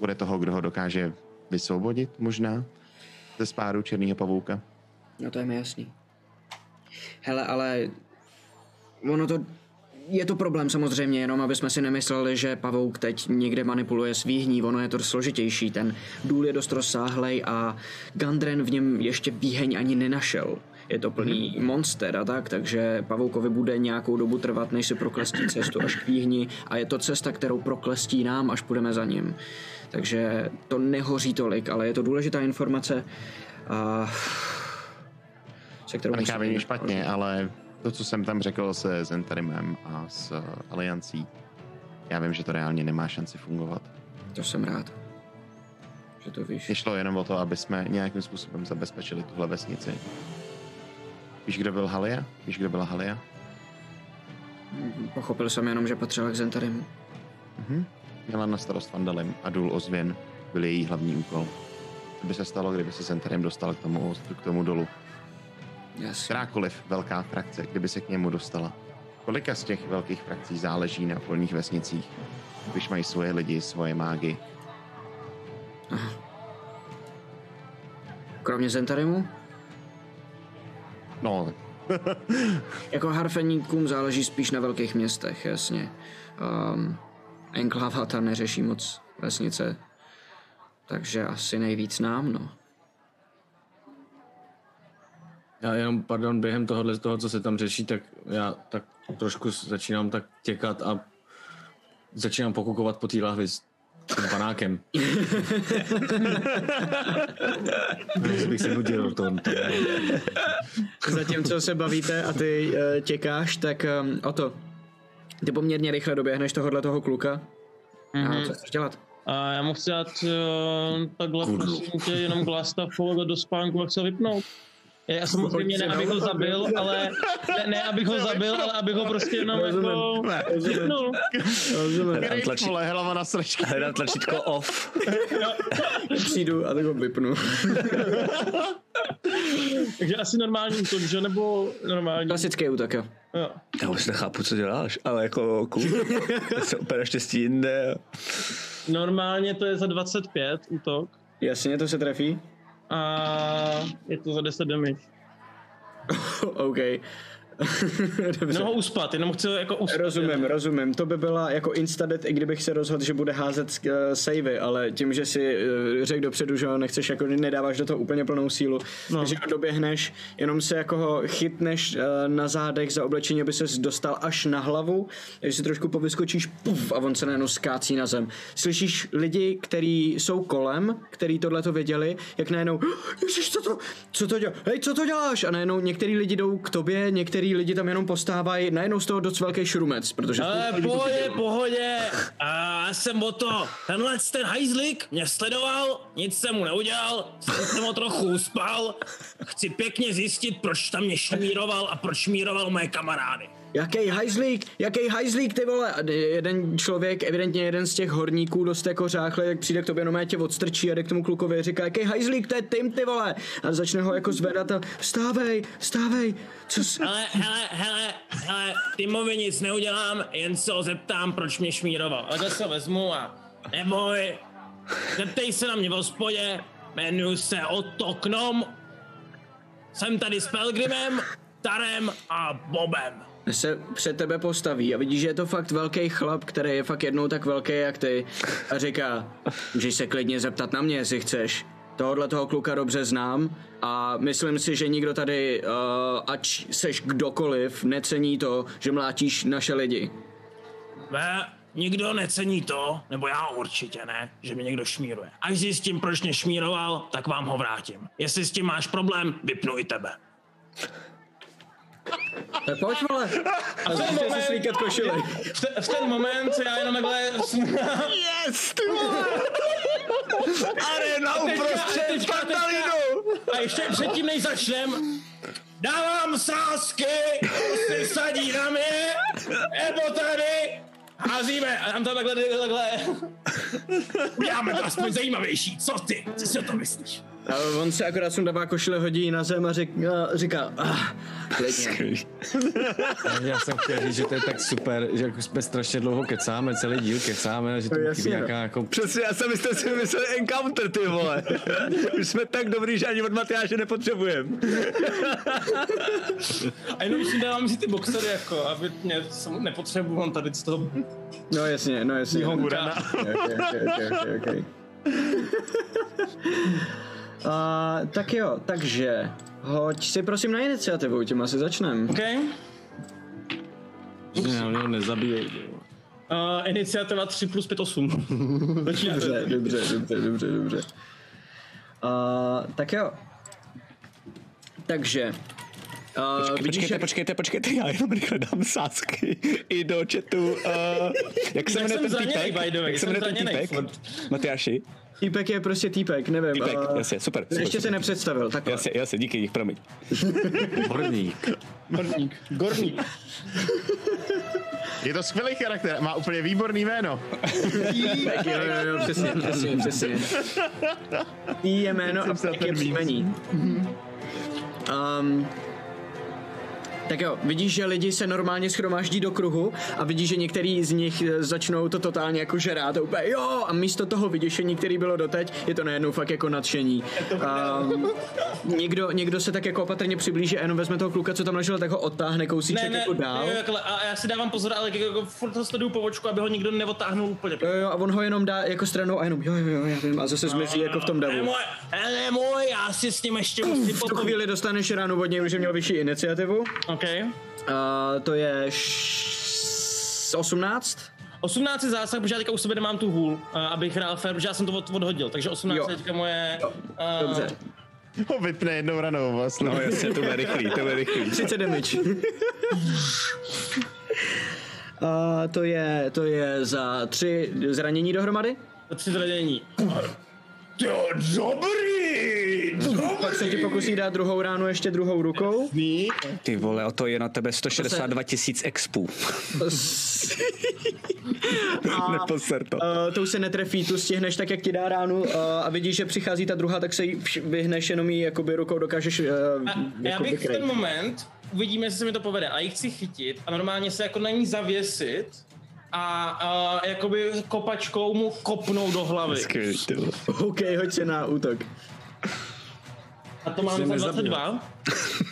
Bude toho, kdo ho dokáže vysvobodit možná ze spáru černého pavouka. No to je mi jasný. Hele, ale ono to, je to problém samozřejmě, jenom aby jsme si nemysleli, že pavouk teď někde manipuluje svý. Ono je to složitější, ten důl je dost rozsáhlej a Gundren v něm ještě výheň ani nenašel. Je to plný hmm. monster a tak, takže pavoukovi bude nějakou dobu trvat, než si proklestí cestu až k výhni a je to cesta, kterou proklestí nám, až půjdeme za ním. Takže to nehoří tolik, ale je to důležitá informace a... Necháme mě špatně, ale to, co jsem tam řekl se Zhentarimem a s Aliancí, Já vím, že to reálně nemá šanci fungovat. To jsem rád, že to víš. Šlo jenom o to, aby jsme nějakým způsobem zabezpečili tuhle vesnici. Víš, kdo byl Halia? Víš, kdo byla Halia? Pochopil jsem jenom, že patřila k Zhentarimu. Mhm. Měla na starost Phandalin a Dool Ozvin byl její hlavní úkol. Co by se stalo, kdyby se Zhentarim dostal k tomu, k tomu dolu? Yes. Kterákoliv velká frakce, kdyby se k němu dostala. Kolika z těch velkých frakcí záleží na okolních vesnicích, když mají svoje lidi, svoje mágy? Aha. Kromě Zhentarimu? No. Jako harfeníkům záleží spíš na velkých městech, jasně. Um, Enklava ta neřeší moc vesnice, takže asi nejvíc nám, no. Já jenom, pardon, během tohohle, toho, co se tam řeší, tak já tak trošku začínám tak těkat a začínám pokukovat po té lahvi s tím panákem. Bych se nudil to. Zatímco se bavíte a ty uh, těkáš, tak um, o to. Ty poměrně rychle doběhneš tohohle toho kluka. Mm-hmm. A co chceš dělat? A já mu chci dát uh, takhle prosím tě, jenom Glasstaff do spánku a chci vypnout. Já samozřejmě ne, abych ho zabil, ale ne, ne, abych ho zabil, ale abych ho prostě jenom jako vypnul. Rozumím. Hlava na sračky. Hledám tlačítko off. Přijdu a tak ho vypnu. Takže asi normální útok, že? Nebo normální? Klasický útok, jo. Jo. Já už nechápu, co děláš, ale jako cool. Já se opět naštěstí jinde. Normálně to je za dvacet pět útok. Jasně, to se trefí. A je to za deset damage. OK. Jenom ho uspat, jenom chci jako uspat. Rozumím, jenom. rozumím. To by byla jako instadet, i kdybych se rozhodl, že bude házet uh, savey, ale tím, že si uh, řekl dopředu, že ho nechceš, jako nedáváš do toho úplně plnou sílu, no. Takže doběhneš, jenom se jako ho chytneš uh, na zádech za oblečení, aby ses dostal až na hlavu, takže si trošku povyskočíš, puf, a on se najednou skácí na zem. Slyšíš lidi, kteří jsou kolem, kteří tohle to věděli, jak najednou, ježiš, co to, co to děláš, hej, co to děláš? A najednou některý lidi jdou k tobě, některý lidi tam jenom postávají, najednou z toho dost velký šrumec, protože... Ale pohodě, pohodě, a já jsem o to, tenhle ten hajzlik mě sledoval, nic jsem mu neudělal, jsem ho trochu uspal, chci pěkně zjistit, proč tam mě šmíroval a proč šmíroval moje kamarády. Jaký hajzlík, jaký hajzlík, ty vole. Jeden člověk, evidentně jeden z těch horníků, dost jako řáchle, jak přijde k tobě, jenom tě odstrčí a jde k tomu klukovi a říká, jaký hajzlík, to je Tim, ty vole. A začne ho jako zvedat a vstávej, vstávej, co jsi... Hele, hele, hele, hele, Timovi nic neudělám, jen se ho zeptám, proč mě šmíroval. A tak se ho vezmu a neboj, zeptej se na mě v hospodě, jmenuji se Otto Knom, jsem tady s Pelgrimem, Tarem a Bobem. Se před tebe postaví a vidíš, že je to fakt velký chlap, který je fakt jednou tak velký jak ty, a říká, můžeš se klidně zeptat na mě, jestli chceš. Tohle toho kluka dobře znám a myslím si, že nikdo tady, uh, ač seš kdokoliv, necení to, že mlátíš naše lidi. Ne, nikdo necení to, nebo já určitě ne, že mi někdo šmíruje. Až zjistím, proč mě šmíroval, tak vám ho vrátím. Jestli s tím máš problém, vypnu i tebe. Tak pojď, vole. A v ten moment, slíkat košili. V, te, v ten moment já jenom takhle... Yes, ty vole! Arena uprostřed Phandalinu! A ještě předtím, než začnem, dávám sázky, si sadí na mě, nebo tady, házíme, a tam to takhle, takhle. Uděláme to aspoň zajímavější, co ty? Co si o to myslíš? A on se akorát sundává košile, hodí na zem a říká, ah, klidně. Já jsem chtěl říct, že to je tak super, že jako jsme strašně dlouho kecáme, celý díl kecáme, že to je nějaká jako... Přesně, já jsem myslel, si myslel encounter, ty vole. Už jsme tak dobrý, že ani od Matyáše nepotřebujeme. A jenom si dávám si ty boxery jako, aby mě nepotřebuji tady z toho... No jasně, no jasně. Hůrana. Uh, tak jo, takže hoď si prosím na iniciativu, tím asi začneme. OK. Ne, ale ho nezabíjej. Uh, iniciativa tři plus pět osm. Dobře, dobře, dobře, dobře, dobře. Uh, tak jo. Takže Uh, počkejte, vidíš, počkejte, jak... počkejte, počkejte, já jenom rychle dám sázky i do chatu. Uh, jak se jmenuje ten týpek? Jak se jmenuje ten týpek? Matyáši? Týpek je prostě týpek, nevím. Týpek, uh, jasně, super. super ještě se nepředstavil, takhle. Jasně, jasně, díky, díky, promiň. Horník. Horník. Gorník. Je to skvělý charakter, má úplně výborný jméno. Týpek, jo, jo, jo, přesně, přesně, přesně. Tý je jméno a pek je příjmení. Um, tak jo, vidíš, že lidi se normálně shromáždí do kruhu a vidíš, že některý z nich začnou to totálně jako žerát a úplně jo, a místo toho vyděšení, který bylo doteď, je to najednou fakt jako nadšení. Um, někdo, někdo se tak jako opatrně přiblíží a jenom vezme toho kluka, co tam ležel, tak ho odtáhne kousíček ne, ne, jako dál. Jo, takhle, a já si dávám pozor, ale jako furt to sleduju po očku, aby ho nikdo neotáhnul úplně. Jo, jo, a on ho jenom dá jako stranou a jenom jo, jo, jo, já vím, a zase zmizí no, jako v tom davu. Ne, můj, ne, můj, já si s ním ještě musím v tu chvíli dostaneš ránu od něj, protože měl vyšší iniciativu. Okay. Uh, to je š... osmnáct. osmnáct je zásah, protože já teďka u sebe nemám tu hůl, uh, abych hrál fair, protože já jsem to od, odhodil, takže osmnáct jo. Je teďka moje... Uh... Dobře. Ho vypne jednou ranou vlastně. No jasně, to bude rychlý, to bude rychlý. třicet damage. uh, to, je, to je za tři zranění dohromady? Za tři zranění. Jo, dobrý, dobrý. Tak se ti pokusí dát druhou ránu ještě druhou rukou. Ty vole, o to je na tebe sto šedesát dva tisíc expů. A neposer to. Uh, to už se netrefí, tu stihneš tak, jak ti dá ránu uh, a vidíš, že přichází ta druhá, tak se jí vyhneš, jenom jí jakoby rukou dokážeš uh, a já bych vykrejt. V ten moment, uvidíme, jestli se mi to povede, a jí chci chytit a normálně se jako na ní zavěsit a uh, jakoby kopačkou mu kopnou do hlavy. OK, hoď se na útok. A to mám za dvacet dva.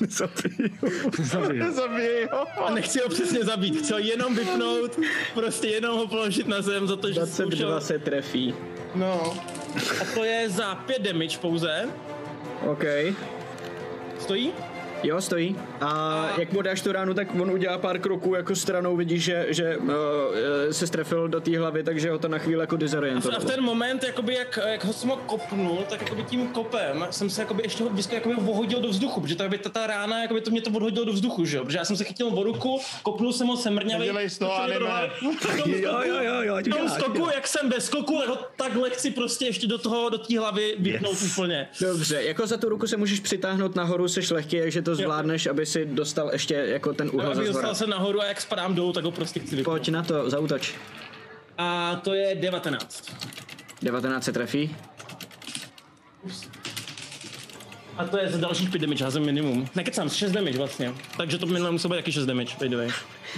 Nezabij ho. Nezabij ho. A nechci ho přesně zabít, chci ho jenom vypnout, prostě jenom ho položit na zem za to, že dvacet dva zkoušel... se trefí. No. A to je za pět damage pouze. OK. Stojí? Jo, stojí. A, a jak mu dáš tu ránu, tak on udělá pár kroků jako stranou, vidíš, že, že uh, se strefil do té hlavy, takže ho to na chvíli jako dezorientovalo. A v ten moment, jakoby jak, jak ho jsem ho kopnul, tak jakoby tím kopem jsem se jakoby ještě jakoby odhodil do vzduchu, protože ta, ta, ta rána, jakoby to mě to odhodilo do vzduchu, že jo? Protože já jsem se chytil o ruku, kopnul jsem ho semrňavej. Nedělej z toho anime. Jo, jo, jo, jo. V tom skoku, jak jsem bez skoku, tak lehci prostě ještě do toho, do té hlavy vypnout úplně. Dobře, jako za tu ruku se můžeš přitáhnout nahoru, seš lehký, takže to zvládneš, aby si dostal ještě jako ten úhel ze zhora. Dostal se nahoru a jak spadám dolů, tak ho prostě chci vypnout. Pojď na to, zaútoč. A to je devatenáct. devatenáct se trefí. Ups. A to je za dalších pět damage, házem minimum. Nekecám, šest damage vlastně. Takže to minulé muselo být taky šest damage, by the way.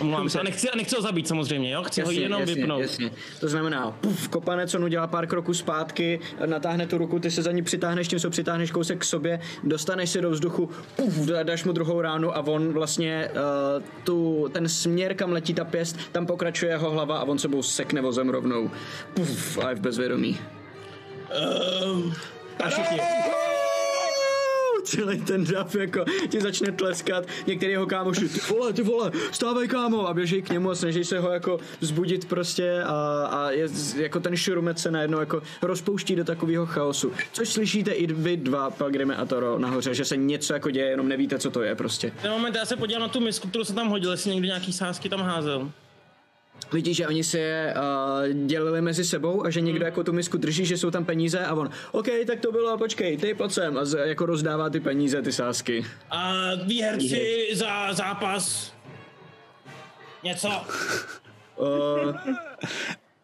Omlouvám se. A nechci, a nechci ho zabít samozřejmě, jo? Chci jasně, ho jenom jasně, vypnout. Jasně. To znamená, puf, kopanec, on udělá pár kroků zpátky, natáhne tu ruku, ty se za ní přitáhneš, tím se přitáhneš kousek k sobě, dostaneš se do vzduchu, puf, dáš mu druhou ránu a on vlastně uh, tu, ten směr, kam letí ta pěst, tam pokračuje jeho hlava a on sebou sekne vozem rovnou. Puf, a je v bezvědomí. Um, a všichni. Celý ten dav jako ti začne tleskat, některý jeho kámoši, ty vole, ty vole, stávej kámo, a běží k němu a snaží se ho jako vzbudit prostě a, a je, jako ten šurumec se najednou jako rozpouští do takového chaosu, což slyšíte i vy dva, Pelgrime a Toro nahoře, že se něco jako děje, jenom nevíte, co to je prostě. Ten moment, já se podívám na tu misku, kterou se tam hodil, jestli někdo nějaký sázky tam házel. Vidíš, že oni si je uh, dělili mezi sebou a že někdo jako tu misku drží, že jsou tam peníze a on OK, tak to bylo, počkej, ty pojď sem a z, jako rozdává ty peníze, ty sázky. A výherci za zápas něco. uh,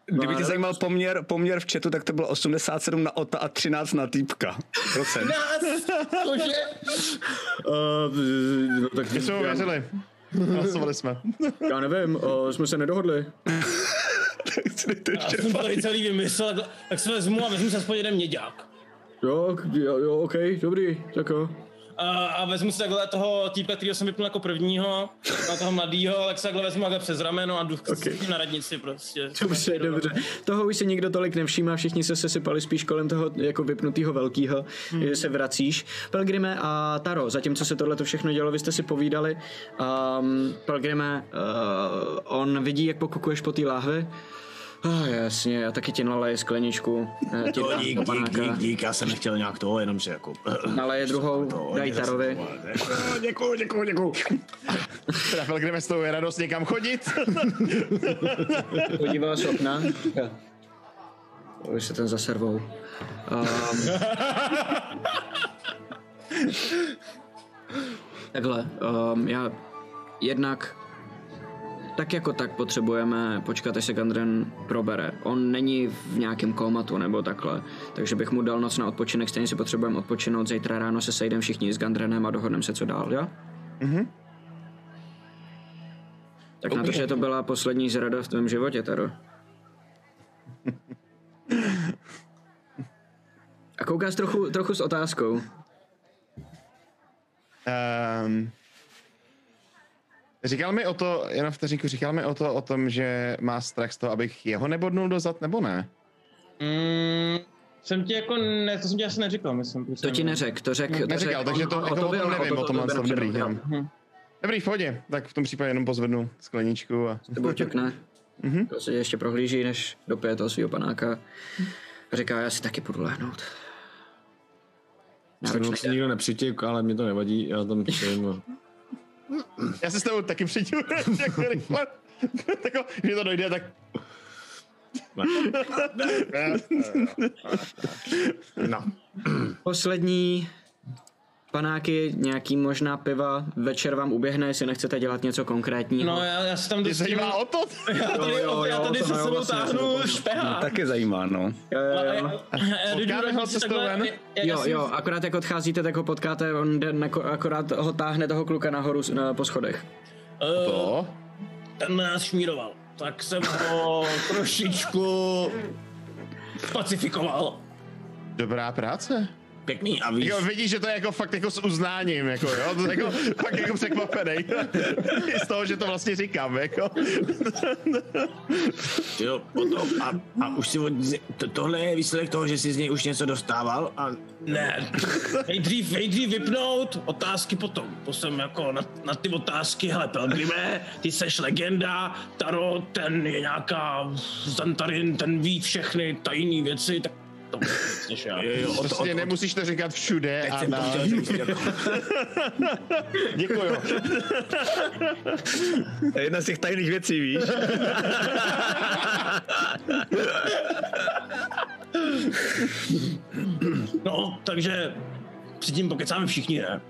Kdyby tě zajímal poměr, poměr v chatu, tak to bylo osmdesát sedm na Ota a třináct na týpka. Procent. Cože? uh, tak my jsme uvěřili. Hlasovali jsme. Já nevím, o, jsme se nedohodli. Tak si dejte ještě. Já jsem tady celý vymyslel, tak, tak se vezmu a vezmu se aspoň jeden měďák. Jo, jo, jo, ok, dobrý, tak jo. A, a vezmu si takhle toho týpka, kterýho jsem vypnul jako prvního, a toho mladýho, tak se takhle vezmu takhle přes rameno a jdu okay. Na radnici prostě. Dobře, dobře. Toho už se nikdo tolik nevšímá, všichni se sesypali spíš kolem toho jako vypnutýho velkýho, hmm. Že se vracíš. Pelgrime a Taro, zatímco se tohleto všechno dělo, vy jste si povídali. Um, Pelgrime, uh, on vidí, jak pokukuješ po té láhvi. Oh, jasně, já taky ti naleji skleničku. No, dík, dík, dík, dík, já jsem nechtěl nějak toho, jenom že jako... Naleje druhou, daj Tarovi. Děkuju, děkuju, děkuju. Trafil, kde s tou je radost někam chodit? Podívala z okna. Už se ten zaservou. Um, takhle, um, já jednak... Tak jako tak potřebujeme počkat, až se Gundren probere. On není v nějakém komatu nebo takhle, takže bych mu dal noc na odpočinek, stejně si potřebujeme odpočinout, zítra ráno se sejdeme všichni s Gundrenem a dohodneme se, co dál, jo? Mhm. Tak okay. Na to, že to byla poslední zrada v tvém životě, Taro. A koukáš trochu, trochu s otázkou. Um... Říkal mi o to, jenom vteřinku, říkal mi o to, o tom, že má strach z toho, abych jeho nebodnul dozad, nebo ne? Mm, jsem ti jako, ne, to jsem ti asi neříkal, myslím. To jsem ti neřekl, to řekl. No, neříkal, řek, takže to, on, jako to o tom nevím, o tom mám slov, dobrý. Dobrý, v hodě, tak v tom případě jenom pozvednu skleničku a... S tebou těkne, mm-hmm. To si ještě prohlíží, než dopije toho svýho panáka. Říká, já si taky půjdu lehnout. Se nikdo nepřitěk, ale mě to nevadí, já tam přijím. Já se s tebou taky přijdu, jako rychle, tako, že to dojde, tak... No. Poslední panáky, nějaký možná piva, večer vám uběhne, jestli nechcete dělat něco konkrétního. No já, já se tam dostím... Mě zajímá o to? Já tady, jo, jo, já tady se sebou vlastně táhnu špehá. No, taky zajímá, no. Jo, jo, jo. Potkáme ho cestou ven? Jo, jo, akorát jak odcházíte, tak ho potkáte, on jde, akorát ho táhne toho kluka nahoru na, po schodech. Uh, to? Ten nás šmíroval, tak jsem ho trošičku pacifikoval. Dobrá práce. Pěkný a víš. Jako, vidíš, že to je jako fakt jako s uznáním, jako jo, to je jako fakt jako překvapený. Z toho, že to vlastně říkám, jako. Jo, a, a už si od, to, tohle je výsledek toho, že jsi z něj už něco dostával a... Ne, nejdřív, nejdřív vypnout, otázky potom. Potom jako na, na ty otázky, hele, Pelgrime, ty seš legenda, Taro, ten je nějaká Zhentarim, ten ví všechny tajný věci, tak Jo, jo, od, prostě od, od, nemusíš to říkat všude a na... Děkuju. To je jedna z těch tajných věcí, víš? No, takže si tím pokecáme všichni, ne?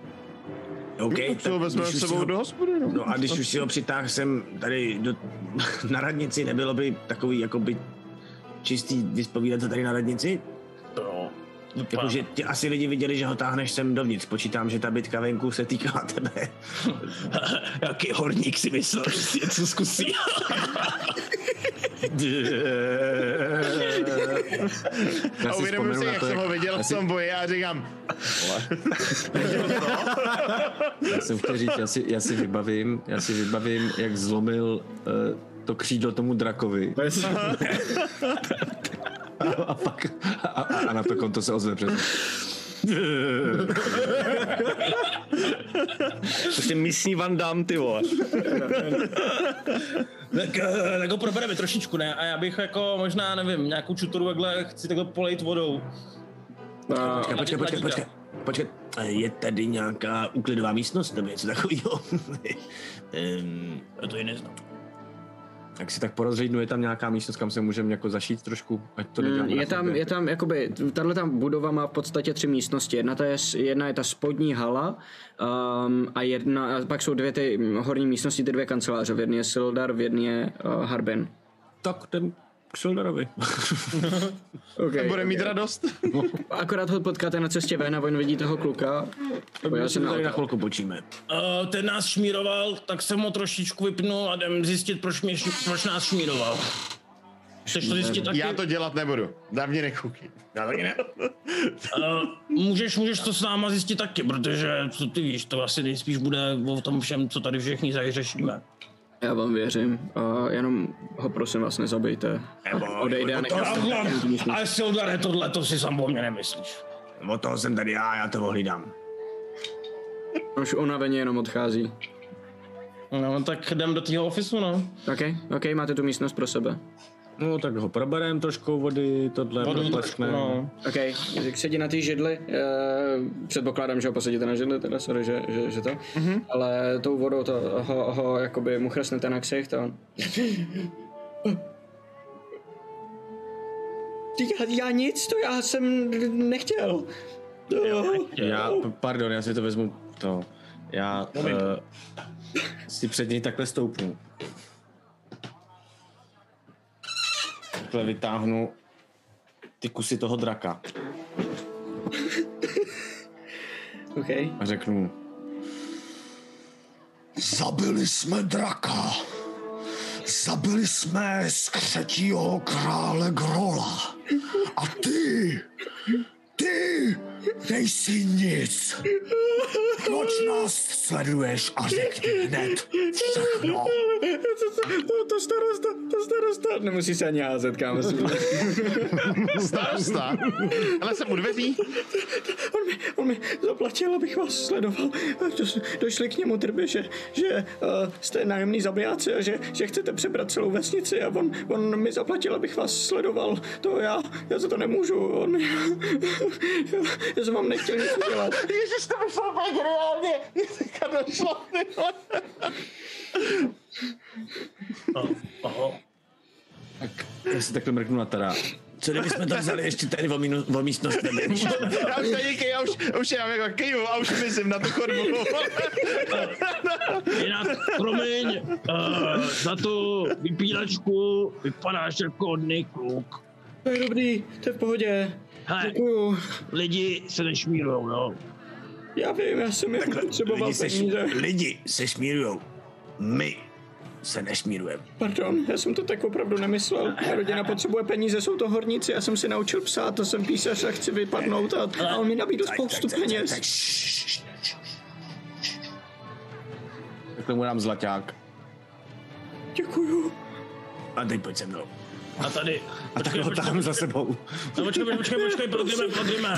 Okay, no, tak, když sebou ho, do hospody, no. No a když už si ho přitáhl sem tady do, na radnici, nebylo by takový jakoby čistý vyspovídat se tady na radnici? No. Jakože tě asi lidi viděli, že ho táhneš sem dovnitř. Počítám, že ta bitka venku se týkala tebe. Jaký horník si myslel, že si něco zkusí. A uvědomuji si, jak jsem ho viděl v tom boji a říkám... Já jsem chtěl říct, já si, já si vybavím, já si vybavím, jak zlomil... Uh, to křídlo tomu drakovi. A, a, pak, a, a na to konto se ozve přes. Prostě místní Van Damme, ty vole. Tak, tak ho probereme trošičku, ne? A já bych jako možná, nevím, nějakou čuturu takhle chci takhle polejt vodou. A, počkej, počkej, počkej, počkej. Počkej, je tady nějaká úklidová místnost nebo něco takového? um, já to ji neznám. Tak si tak porozřídnu, je tam nějaká místnost, kam se můžeme jako zašít trošku, ať to nedělám. Je tam, je tam, jakoby, tato tam budova má v podstatě tři místnosti. Jedna, ta je, jedna je ta spodní hala um, a, jedna, a pak jsou dvě ty horní místnosti, ty dvě kanceláře. V jedné je Sildar, v jedné je uh, Harbin. Tak ten k Sildarovi. Okay, ten bude okay. Mít radost. Akorát ho potkáte na cestě ven a on vidí toho kluka. Já se tady na chvilku počíme. Uh, ten nás šmíroval, tak jsem ho trošičku vypnul a jdem zjistit, proč, mě, proč nás šmíroval. Chceš to zjistit taky? Já to dělat nebudu. Dávně nechukí. Dávně ne. uh, můžeš, můžeš to s náma zjistit taky, protože co ty víš, to asi nejspíš bude o tom všem, co tady všichni zařešíme. Já vám věřím, uh, jenom ho prosím vás nezabijte. Nebo, odejde a nechám. Ale Sildare, tohle to si sám o mě nemyslíš. O toho jsem tady já, já to ohlídám. Už unaveně jenom odchází. No tak jdem do tého ofisu, no. Ok, ok, máte tu místnost pro sebe. No tak ho probereme trošku vody, tohle propleskne. No. Okej, okay. Sedí na té židli, e, předpokládám, že ho posadíte na židli, teda sorry, že, že, že to, mm-hmm. ale tou vodou to ho, ho jakoby mu chrsnete na ksicht a on... já, já nic, to já jsem nechtěl. Jo, já, pardon, já si to vezmu, to, já uh, si před něj takhle stoupnu. Takhle vytáhnu ty kusy toho draka. Okay. A řeknu, zabili jsme draka, zabili jsme skřetího krále Grola a ty, ty nejsi nic. Proč nás sleduješ a řekni hned všechno? To, to starosta, to starosta. Nemusíš se ani házet, kámo. Starosta? Ale jsem u dveří. On mi, on mi zaplatil, abych vás sledoval. Došli k němu trby, že, že uh, jste nájemní zabijáci a že, že chcete přebrat celou vesnici a on, on mi zaplatil, abych vás sledoval. To já, já za to nemůžu. On mi... já jsem vám nechtěl nic udělat. Ježiš, to vyšlo fakt reálně. Ježíška došlo. Tak já si takhle mrknu na teda. Co kdybychom to vzali ještě tady o, mínu, o místnost? Já už tady kej, já už, už já jako kejvu a už myslím na tu chodbu. Jinak, promiň, uh, za tu vypínačku vypadáš jako hodný kluk. To je dobrý, to je v pohodě. Hele, děkuju. Lidi se nešmírujou, jo. Já vím, já jsem je potřeboval peníze. Lidi se šmírujou. My se nesmírujeme. Pardon, já jsem to tak opravdu nemyslel. Moje rodina potřebuje peníze, jsou to horníci, já jsem se naučil psát, to jsem písař a chci vypadnout a, a on mi nabídl spoustu peněz. Takhle mu dám zlaťák. Děkuju. A teď pojď se mnou. A tady. A tak ho tam za sebou. No počkej, počkej, počkej, prodlíme, prodlíme.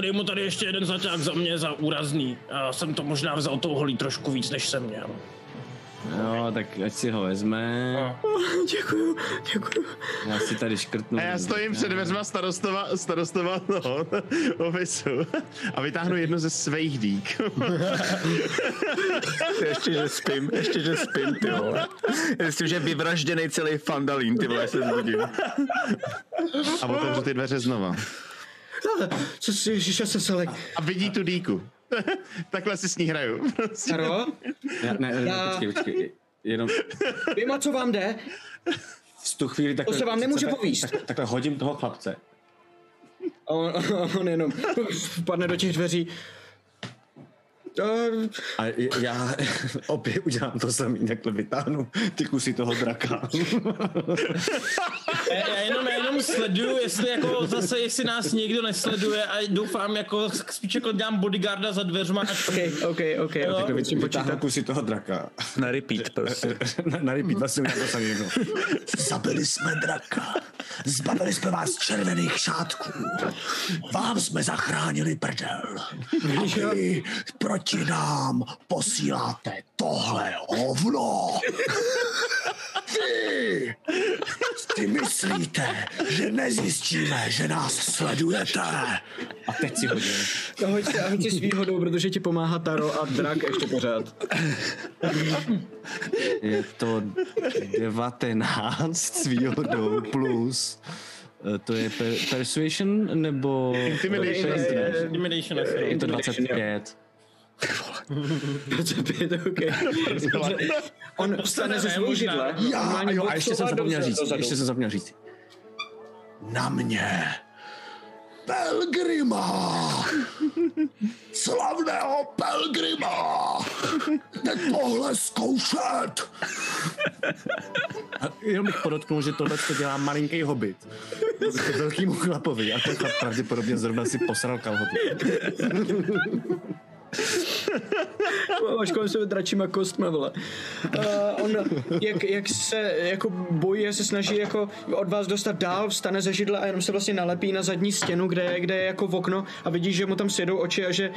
Dej mu tady ještě jeden zlaťák za mě, za úrazný. Já jsem to možná vzal tou holí trošku víc, než jsem měl. No, tak ať si ho vezme. Oh, děkuju, děkuju. Já si tady škrtnu. A já stojím před dveřma starostova, starostova no, ofisu a vytáhnu jedno ze svých dýk. ještě, že spím, ještě, že spím, ty vole. Jestli, že je vyvražděnej celý Phandalin, ty vole, se zbudím. A otevřu ty dveře znova. Co si, ježiša, se selek. A vidí tu dýku. Takhle si s ní hraju. Haro? Já, ne, ne, já... počkej, počkej. Jenom... Vím, a co vám jde? V tu chvíli takhle... To se vám nemůže povíst. Tak, takhle hodím toho chlapce. On, on jenom padne do těch dveří. A já opět udělám to samý, takhle vytáhnu ty kusy toho draka. Já jenom, já jenom sleduju, jestli jako zase, jestli nás někdo nesleduje a doufám, jako spíš jako dám bodyguarda za dveřma. Okej, okej, okej. Takhle vytáhnu kusy toho draka. Na repeat, prostě. Na, na repeat, vlastně udělám to samý. Jako. Zabili jsme draka. Zbavili jsme vás červených šátků. Vám jsme zachránili prdel. A vy proti nám posíláte tohle hovno. Ty! Ty myslíte, že nezjistíme, že nás sledujete? A teď si hodím. No hoďte, a hoďte s výhodou, protože ti pomáhá Taro a drak ještě pořád. Je to devatenáct s výhodou plus... To je per, Persuasion nebo... Intimidation. Intimidation. Je to dvacet pět. dvacet pět, okej. Okay. On vstane ze svou židle. A ještě jsem zapomněl říct, ještě jsem zapomněl říct. Na mě, Pelgrima! Slavného Pelgrima! Jde tohle zkoušet! A jenom bych podotknul, že tohle to dělá malinký hobit. To velkýmu chlapovi. A ten chlap pravděpodobně zrovna si posral kalhoty. Máš kolem sebe dračíma kostma, vole. Uh, on, jak, jak se jako bojí, se snaží jako od vás dostat dál, vstane ze židla a jenom se vlastně nalepí na zadní stěnu, kde je, kde je jako v okno a vidí, že mu tam sjedou oči a že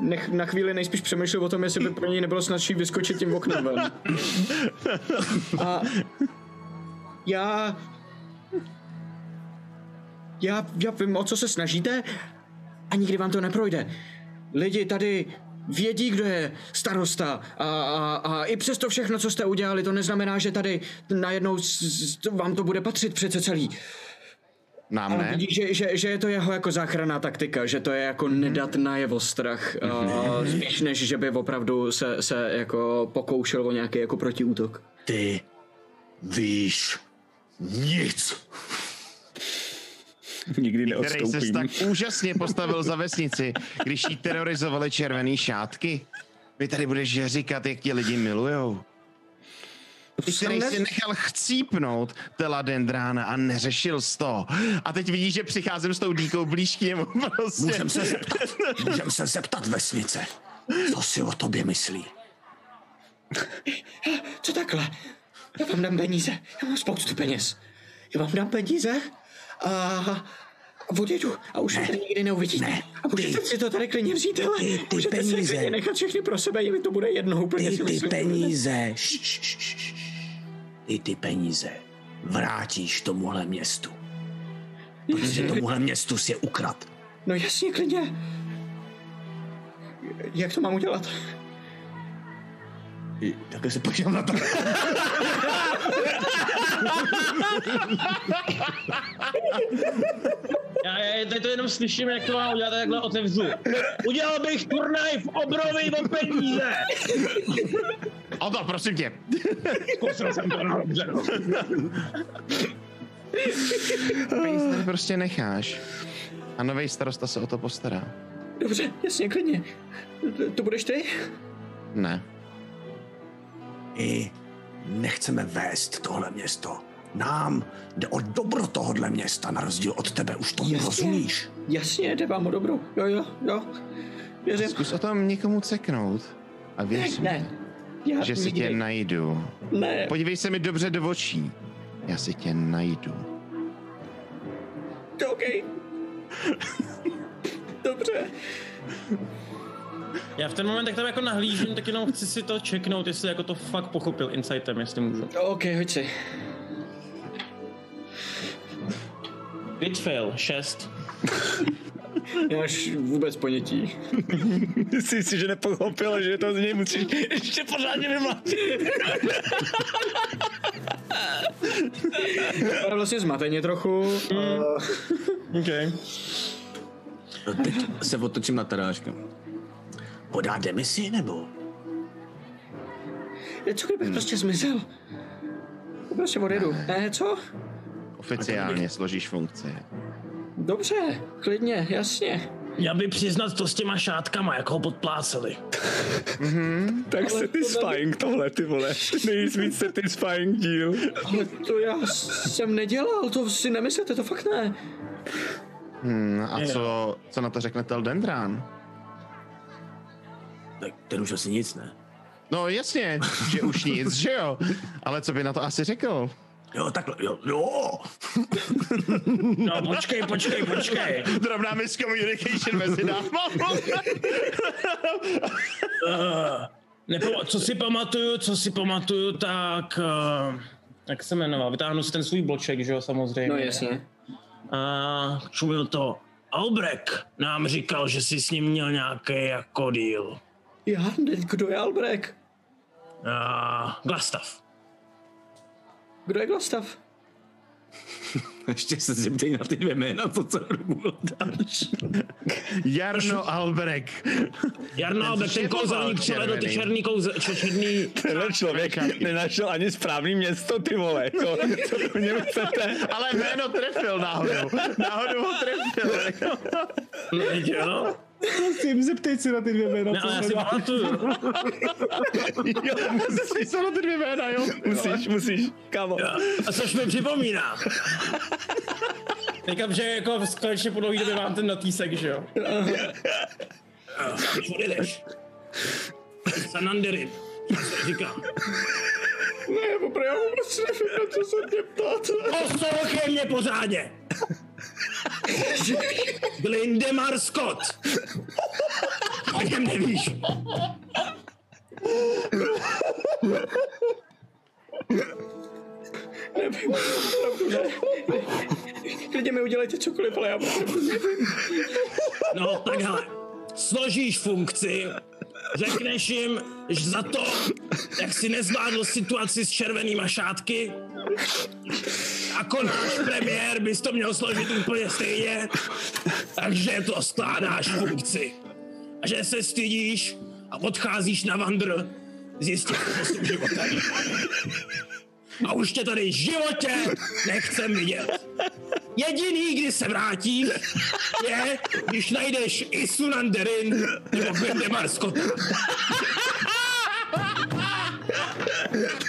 nech, na chvíli nejspíš přemýšlel o tom, jestli by pro něj nebylo snadší vyskočit tím oknem. A já Já, já vím, o co se snažíte a nikdy vám to neprojde. Lidi tady vědí, kdo je starosta a, a, a i přesto všechno, co jste udělali, to neznamená, že tady najednou s, s, vám to bude patřit přece celý. Nám ne. Vidí, že, že, že je to jeho jako záchranná taktika, že to je jako nedat najevo strach, uh, spíš než že by opravdu se, se jako pokoušel o nějaký jako protiútok. Ty víš nic. Nikdy neodstoupím. Který se tak úžasně postavil za vesnici, když jí terorizovali červený šátky. Vy tady budeš říkat, jak ti lidi milujou. Který si nechal chcípnout Teldendrána a neřešil jsi to. A teď vidíš, že přicházím s tou dýkou blíž k němu. Prostě. Můžem se zeptat, můžem se zeptat vesnice, co si o tobě myslí? Co takhle? Já vám dám peníze, já mám spoustu peněz. Já vám dám peníze a odjedu a už ne, tady nikdy neuvidíte. Ne, a můžete ty, si to tady klidně vzít, ale ty, ty můžete peníze. Si klidně nechat všechny pro sebe, jim to bude jedno úplně. Ty, ty myslím, peníze. I ty peníze vrátíš tomuhle městu. Protože tomuhle městu si je ukrad. No jasně, klidně. Jak to mám udělat? I také se počítám na to. Já, já teď to jenom slyším, jak to mám udělat, takhle otevřu. Udělal bych turnaj v obrovej o peníze. O to, prosím tě. Zkusil jsem to na dobře. Peníze tady prostě necháš. A novej starosta se o to postará. Dobře, jasně, klidně. To budeš ty? Ne. I nechceme vést tohle město. Nám jde o dobro tohohle města, na rozdíl od tebe, už to rozumíš. Jasně, jde vám o dobro. Jo, jo, jo. Věřím. Zkus o tom někomu ceknout. A věř ne, mi, ne. že si tě najdu. Ne. Podívej se mi dobře do očí. Já si tě najdu. OK. Dobře. Já v ten moment, jak tam jako nahlížím, tak jenom chci si to čeknout, jestli jako to fakt pochopil insightem, jestli můžu. OK, hoď si. Bit fail, šest. Nemáš vůbec ponětí. Myslím si, že nepochopil, že to z něj musíš ještě pořádně vymlátit. To je vlastně zmateně trochu. Mm. Uh... Okay. Teď se otočím na Tadáška. Podá demisi, nebo? Co kdybych hmm. prostě zmizel? Prostě odjedu. Ne, ne co? Oficiálně bych... složíš funkci. Dobře, klidně, jasně. Já by přiznat to s těma šátkama, jak ho podpláceli. Mm-hmm. Tak se ty satisfying to tohle, ty vole. Nejvíc víc satisfying díl. Ale to já jsem nedělal, to si nemyslete, to fakt ne. Hmm, a co, co na to řekne Teldendrán? Tak ten už asi nic, ne? No jasně, že už nic, že jo? Ale co by na to asi řekl? Jo, takhle, jo, jo! No počkej, počkej, počkej! Drobná miscommunication mezi náma. uh, nepo, co si pamatuju, co si pamatuju, tak... Uh, jak se jmenoval? Vytáhnu si ten svůj bloček, že jo, samozřejmě. No jasně. A uh, čumil to. Albrek nám říkal, že si s ním měl nějaký jako deal. Já? Kdo je Albrek? Uh, Glasstaff. Kdo je Glasstaff? Ještě se zeptej na ty dvě jména, co se bylo další. Iarno Albrek. Iarno Albrek, ten kouzelník, co vedl ty černý kouzel, černý... Tenhle člověk nenašel ani správný město, ty vole, co, co po něm chcete. Ale jméno trefil náhodou, náhodou ho trefil. No, prosím, zeptej se na ty dvě jména. Ne, ale já si pamatuju. Jo, zeptej se na ty dvě jména, jo. Musíš, musíš, kámo. A což mi připomíná. Říkám, že jako konečně po dlouhý době mám ten notýsek, že jo. Když odjedeš. Sananderin. Říkám. Ne, opravdu prostě nevím, na co se mě ptáte. Poslouchej mě pořádně. Blindemar Scott. O něm nevíš. Nevím, opravdu ne. klidně mi udělejte cokoliv, ale já No, tak hele, složíš funkci, řekneš jim, že za to, jak si nezvládl situaci s červenýma šátky, jako náš premiér bys to měl složit úplně stejně, takže to skládáš funkci. A že se stydíš a odcházíš na vandr, zjistíš postup života. A už tě tady v životě nechcem vidět. Jediný, kdy se vrátíš, je, když najdeš Isu Nanderin nebo Bendemar Scotta.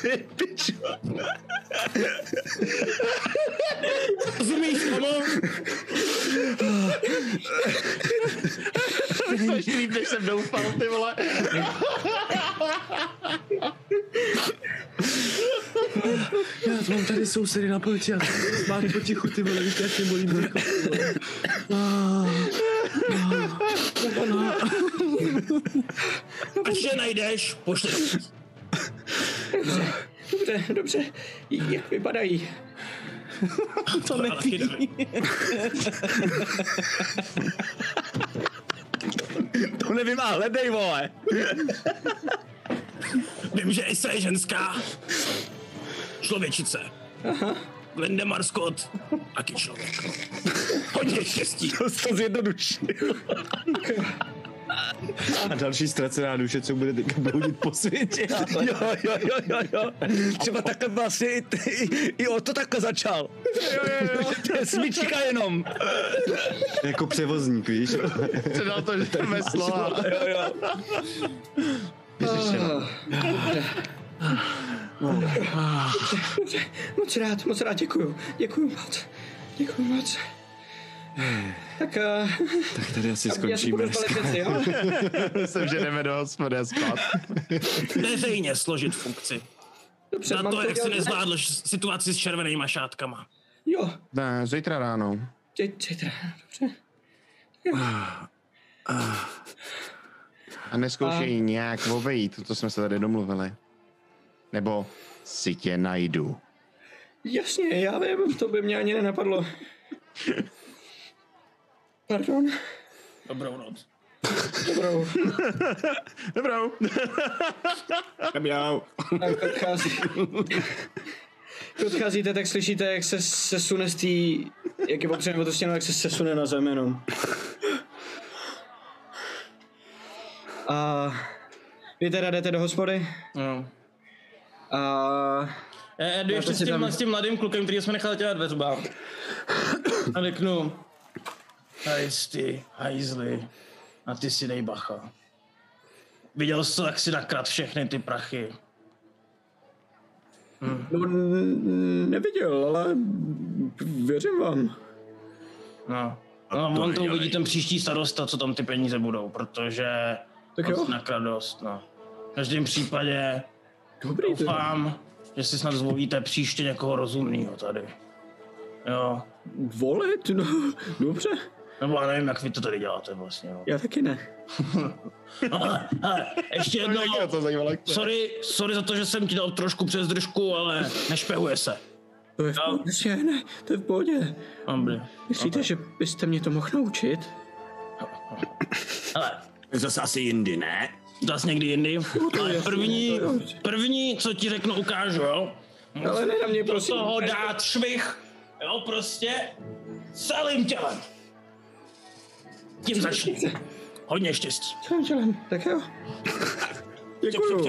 Ty pičo. Rozumíš tomu? Slyš líp, než jsem doufal, ty vole. Já mám tady sousedy na polči a mám potichu, ty vole, víš, jak mě bolí mrko. Až je najdeš, pošleš. Dobře, dobře, dobře, jak vypadají? To neví. To nevím, a hledej, vole. Vím, že Isa je ženská. Člověčice. Aha. Lindemar Scott, taky člověk. Hodně štěstí. To se zjednodušil. A další ztracená duše, co bude teďka bloudit po světě. Jo, jo, jo, jo, jo. Třeba takhle vlastně i, i, i o to takhle začal. Jo, jo, jo. To je smyčka jenom. Jako převozník, víš? Předal to, že to veslo. Jo, jo. Vyřešeno. Dobře, moc rád, moc rád, děkuju. Děkuju moc. Děkuju moc. Tak, uh, tak tady asi skončíme. Myslím, že jdeme do hospody a spát. Veřejně složit funkci. Dobře, na to, jak jsi nezvládl situaci s červenýma šátkama. Jo. Ne, zítra ráno. Zítra ráno, dobře. A neskoušej nějak obejít, to jsme se tady domluvili. Nebo si tě najdu. Jasně, já vím, to by mě ani nenapadlo. Pardon. Dobrou noc. Dobrou. Dobrou. Kamjau. Tak odchází. Když odcházíte, tak slyšíte, jak se sesune z tý, jak je popřejmě otostěno, jak se sesune na zem jenom. A vy teda jdete do hospody? No. A... Já jdu ještě s tím, tam... s tím mladým klukem, který jsme nechali těla dveřbám. A řeknu... Hajsty, hajzly, a ty si dej bacha. Viděl jsi to, jak si nakrát všechny ty prachy. Hm. No, neviděl, ale věřím vám. No, no on to uvidí ten příští starosta, co tam ty peníze budou, protože... Tak jo. Nakradost, no. V každém případě... Dobrý, doufám, že si snad zvolíte příště někoho rozumného tady. Jo. Volit? No, dobře. Nebo já nevím, jak vy to tady děláte vlastně. Jo. Já taky ne. Ale, ale, ještě jedno, sorry, sorry za to, že jsem ti dal trošku přes držku, ale nešpehuje se. To je v pohodě, ne, to je v pohodě. Myslíte, že byste mě to mohl naučit? Ale zase asi jindy, ne? Zase někdy jindy. Ale první, první, co ti řeknu, ukážu, jo? Ale ne na mě, prosím. Do toho dát švih. Jo, prostě celým tělem. Tím začni. Hodně štěstí. Celým tělem, tak jo. Děkuju.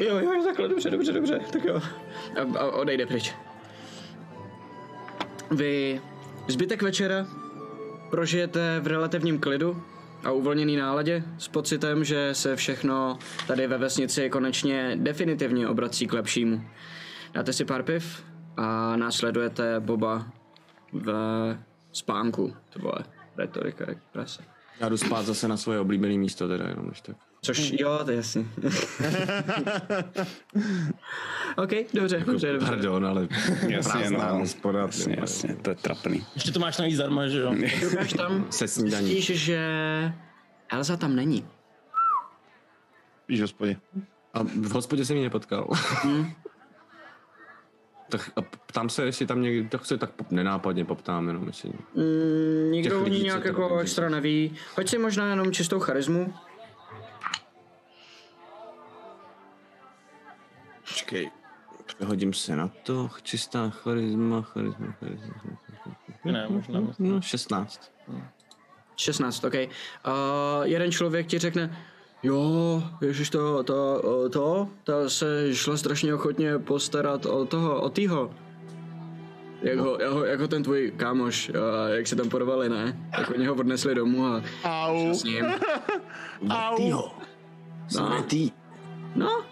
Jo, jo, takhle, dobře, dobře, dobře, tak jo. A, a odejde pryč. Vy zbytek večera prožijete v relativním klidu a uvolněný náladě s pocitem, že se všechno tady ve vesnici konečně definitivně obrací k lepšímu. Dáte si pár piv a následujete Boba v spánku. To vole, retorika, jak prase. Já jdu spát zase na svoje oblíbené místo, teda jenom než tak. Což jo, to je jasný. OK, dobře, jako, dobře, dobře. Pardon, ale jasně, no, podat, jasně, jasně, to je trapný. Ještě to máš navíc zdarma, že jo? Dokáž tam, se snídaní. Zjistíš, že Elza tam není. Víš, v hospodě. A v hospodě jsem ji nepotkal. Hmm. Tak a ptám se, jestli tam někdo, tak se tak nenápadně poptám jenom, jestli... Mm, nikdo lidí nějak jako extra neví. Hoď si možná jenom čistou charizmu. Počkej, přehodím se na to. Čistá charizma, charizma, charizma. Ne, možná. No, šestnáct. šestnáct, okej. Okay. Jeden člověk ti řekne, jo, ježiš, to, to, to, ta se šla strašně ochotně postarat o toho, o týho. Jak ho, jako, jako ten tvůj kámoš, jak se tam porvali, ne? Tak oni ho odnesli domů a... Au. S ním. Au. Týho. No. Tý. No.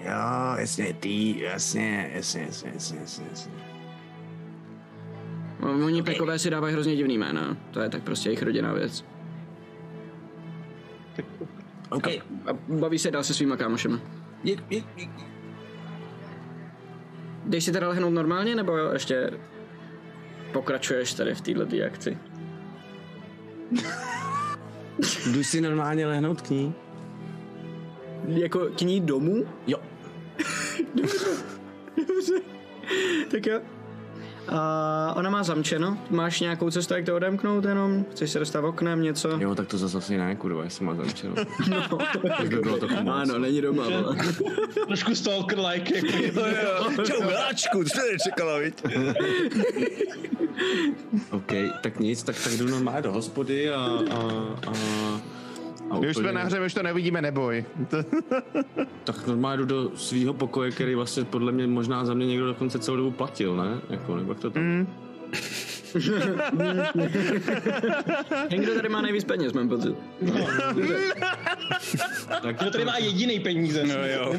Jo, jasně, tý, jasně, jasně, jasně, jasně, jasně. Oni pekové si dávají hrozně divný jména. To je tak prostě jejich rodinná věc. Okay. A baví se dál se svýma kámošema. Jdeš si teda lehnout normálně, nebo ještě pokračuješ tady v této akci? Jdu si normálně lehnout k ní. Jako k ní domů? Jo. Dobře. Dobře. Tak jo. Uh, ona má zamčeno. Máš nějakou cestu, jak to odemknout jenom? Chceš se dostat oknem, něco? Jo, tak to zase asi ne, kurva, jestli má zamčeno. No. Tak by bylo to pomoc. Ano, není doma, ale. Trošku stalker-like, jako. Čau, miláčku, co jsi čekala, viď? OK, tak nic, tak, tak jdu normálně do hospody a... a, a, a my už jsme na hře, my už to nevidíme, neboj. Tak normálně jdu do svýho pokoje, který vlastně podle mě možná za mě někdo dokonce celou dobu platil, ne? Jako, nebo jak to tam? Mm. Někdo tady má nejvíc peněz, mám pocit. No, tak kdo tady má jediný peníze. No jo.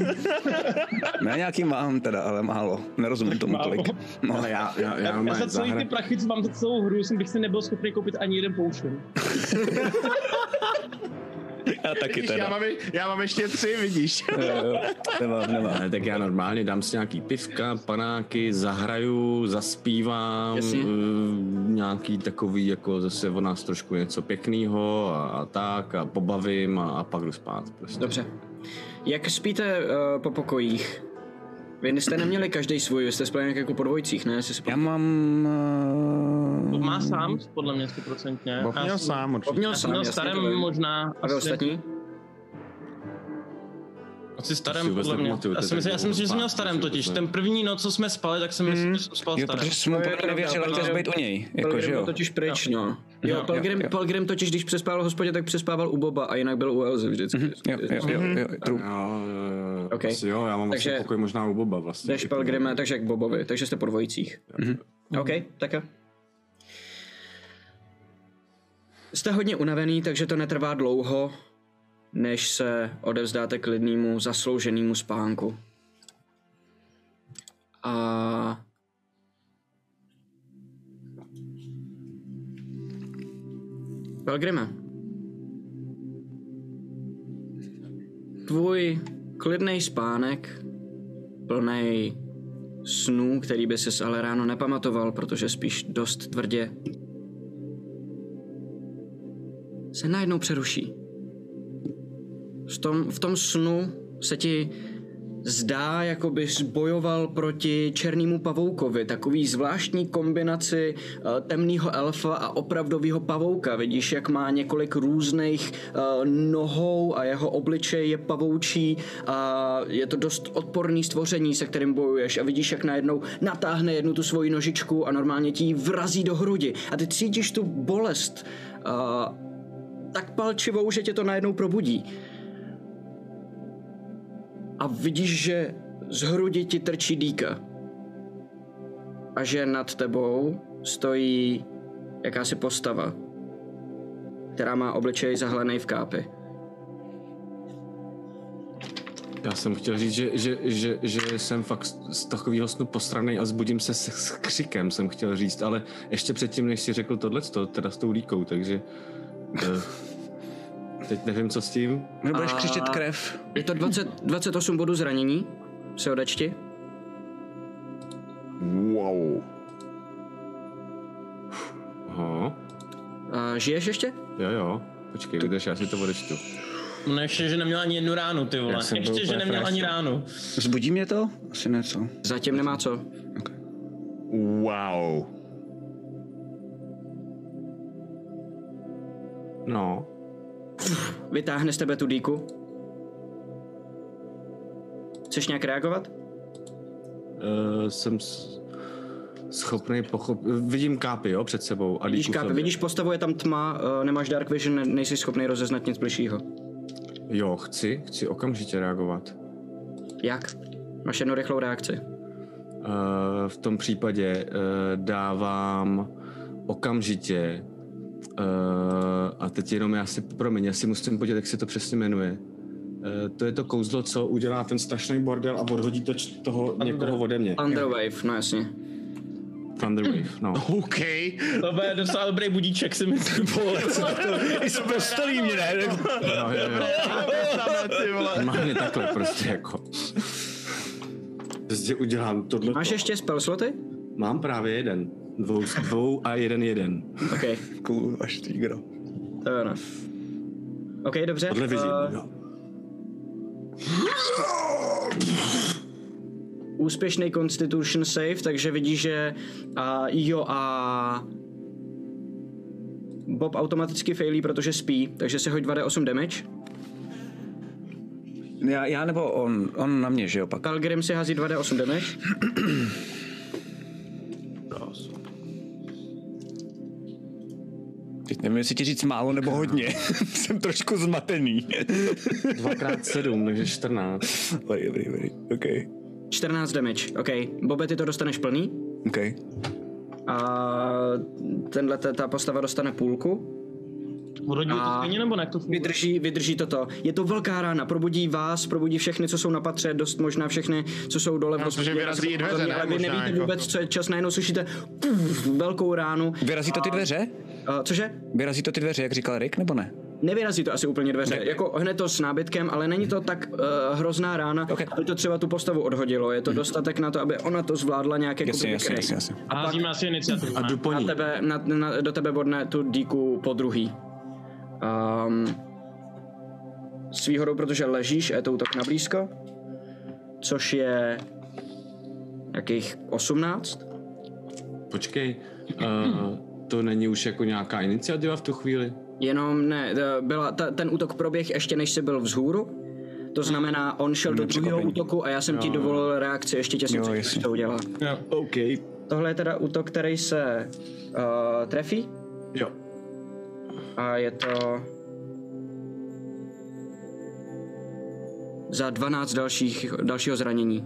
Já nějaký mám teda, ale málo. Nerozumím tomu tolik. No, ale já, já, já, já, já za celý ty prachy, co mám za celou hru, jsem bych si nebyl schopný koupit ani jeden poušen. Já taky vidíš, teda. Já mám, já mám ještě tři, vidíš. Nemám, nemám. Ne, tak já normálně dám si nějaký pivka, panáky, zahraju, zaspívám, uh, nějaký takový, jako zase o nás trošku něco pěknýho a, a tak a pobavím a, a pak jdu spát. Prostě. Dobře. Jak spíte uh, po pokojích? Vy jste neměli každý svůj, vy jste spali jako po dvojcích, ne? Spolu... Já mám... Uh... Bob má sám, podle mě stoprocentně. Bob měl sám, určitě. Bob měl sám, měl starém jasný, možná. A vy ostatní? Asi starém, podle mě. Já si myslím, že jsem měl starém totiž. Ten první noc, co jsme spali, tak jsem myslel, že jsem spal starém. Protože jsme mu potom nevěřili, chtěl zbejt u něj. Pelgrim totiž pryč, no. Jo, Pelgrim totiž, když přespával v hospodě, tak přespával u Boba a jinak byl u Elzy vždycky. Jo, jo, jo, true. Okay. Asi jo, já mám takže, vlastně pokoj možná u Boba vlastně. Jdeš Pelgrime, takže jak Bobovi, takže jste po dvojicích. Mm-hmm. OK, tak jo. Jste hodně unavený, takže to netrvá dlouho, než se odevzdáte klidnému, zaslouženému spánku. A... Pelgrime. Tvůj klidnej spánek, plnej snů, který by ses ale ráno nepamatoval, protože spíš dost tvrdě, se najednou přeruší. V tom, v tom snu se ti zdá, jako bys bojoval proti černému pavoukovi, takový zvláštní kombinaci uh, temného elfa a opravdového pavouka. Vidíš, jak má několik různých uh, nohou a jeho obličej je pavoučí a je to dost odporný stvoření, se kterým bojuješ a vidíš, jak najednou natáhne jednu tu svoji nožičku a normálně ti ji vrazí do hrudi a ty cítíš tu bolest uh, tak palčivou, že tě to najednou probudí. A vidíš, že z hrudi ti trčí dýka. A že nad tebou stojí jakási postava, která má obličej zahalený v kápi. Já jsem chtěl říct, že, že, že, že jsem fakt z takového snu posranej a zbudím se s, s křikem, jsem chtěl říct, ale ještě předtím, než si řekl tohleto, teda s tou dýkou, takže... Uh... Teď nevím, co s tím. Nebudeš křičet krev. Je to dvacet, dvacet osm bodů zranění. Se odečti. Wow. Aha. A žiješ ještě? Jo, jo. Počkej, vydrž, já si to odečtu. No ještě, že neměl ani jednu ránu, ty vole. Ještě, že neměl ani ránu. Zbudí mě to? Asi ne, co? Zatím nemá co. Okay. Wow. No. Vytáhne z tebe tu dýku. Chceš nějak reagovat? Uh, jsem schopný pochopit. Vidím kápy, jo, před sebou. A vidíš kápy, vidíš postavu, je tam tma, uh, nemáš dark vision, ne, nejsi schopný rozeznat nic bližšího. Jo, chci, chci okamžitě reagovat. Jak? Máš jednu rychlou reakci. Uh, v tom případě uh, dávám okamžitě uh, a teď jenom já si, promiň, já si musím podívat, jak se to přesně jmenuje. To je to kouzlo, co udělá ten strašný bordel a odhodí to toho Thunder, někoho ode mě. Thunderwave, no jasně. Thunderwave, no. OK. To bude docela dobrý budíček, si myslím. I z postelí mě, ne? No jo, jo. Normálně takhle prostě jako. Prostě udělám tohle. Máš ještě spell sloty? Mám právě jeden. Dvou, dvou a jeden jeden. OK. Cool, až týgra. To je ono. OK, dobře. Podle vizí, jo. Úspěšný Constitution save, takže vidíš, že uh, jo a Bob automaticky failí, protože spí, takže se hoď dva d osm damage. Já, já nebo on, on na mě, že jo pak. Talgrim si hází dva d osm damage. Teď nevím, jestli ti říct málo nebo hodně. Jsem trošku zmatený. dva krát sedm, takže čtrnáct. Dobrý, dobrý, dobrý, OK. čtrnáct damage, OK. Bobe, ty to dostaneš plný. OK. A tenhle, ta postava dostane půlku. Urodil to stejně, nebo ne? To vydrží, vydrží toto. Je to velká rána, probudí vás, probudí všechny, co jsou na patře, dost možná všechny, co jsou dole. No, protože vyrazí i dveře, ne? Ale vy nevíte jako vůbec, co je čas, najednou slyšíte pff, velkou ránu. Vyrazí to ty dveře? A, cože? Vyrazí to ty dveře, jak říkal Rick, nebo ne? Nevyrazí to asi úplně dveře, ne. Jako hned to s nábytkem, ale není to tak uh, hrozná rána, okay, aby to třeba tu postavu odhodilo. Je to mm. dostatek na to, aby ona to zvládla nějaké jasně, jasně, jasně, jasně. A pak a jdu na tebe, na, na, do tebe bodne tu díku po druhý. Um, s výhodou, protože ležíš, je to útok na blízko, což je jakých osmnáct. Počkej, uh, to není už jako nějaká iniciativa v tu chvíli? Jenom ne, byla, ta, ten útok proběh ještě než jsi byl vzhůru, to znamená, on šel do druhého útoku a já jsem jo. ti dovolil reakci, ještě tě jsem jo, chtěl, to udělá. Jo, okay. Tohle je teda útok, který se uh, trefí. Jo. A je to za dvanáct dalších, dalšího zranění.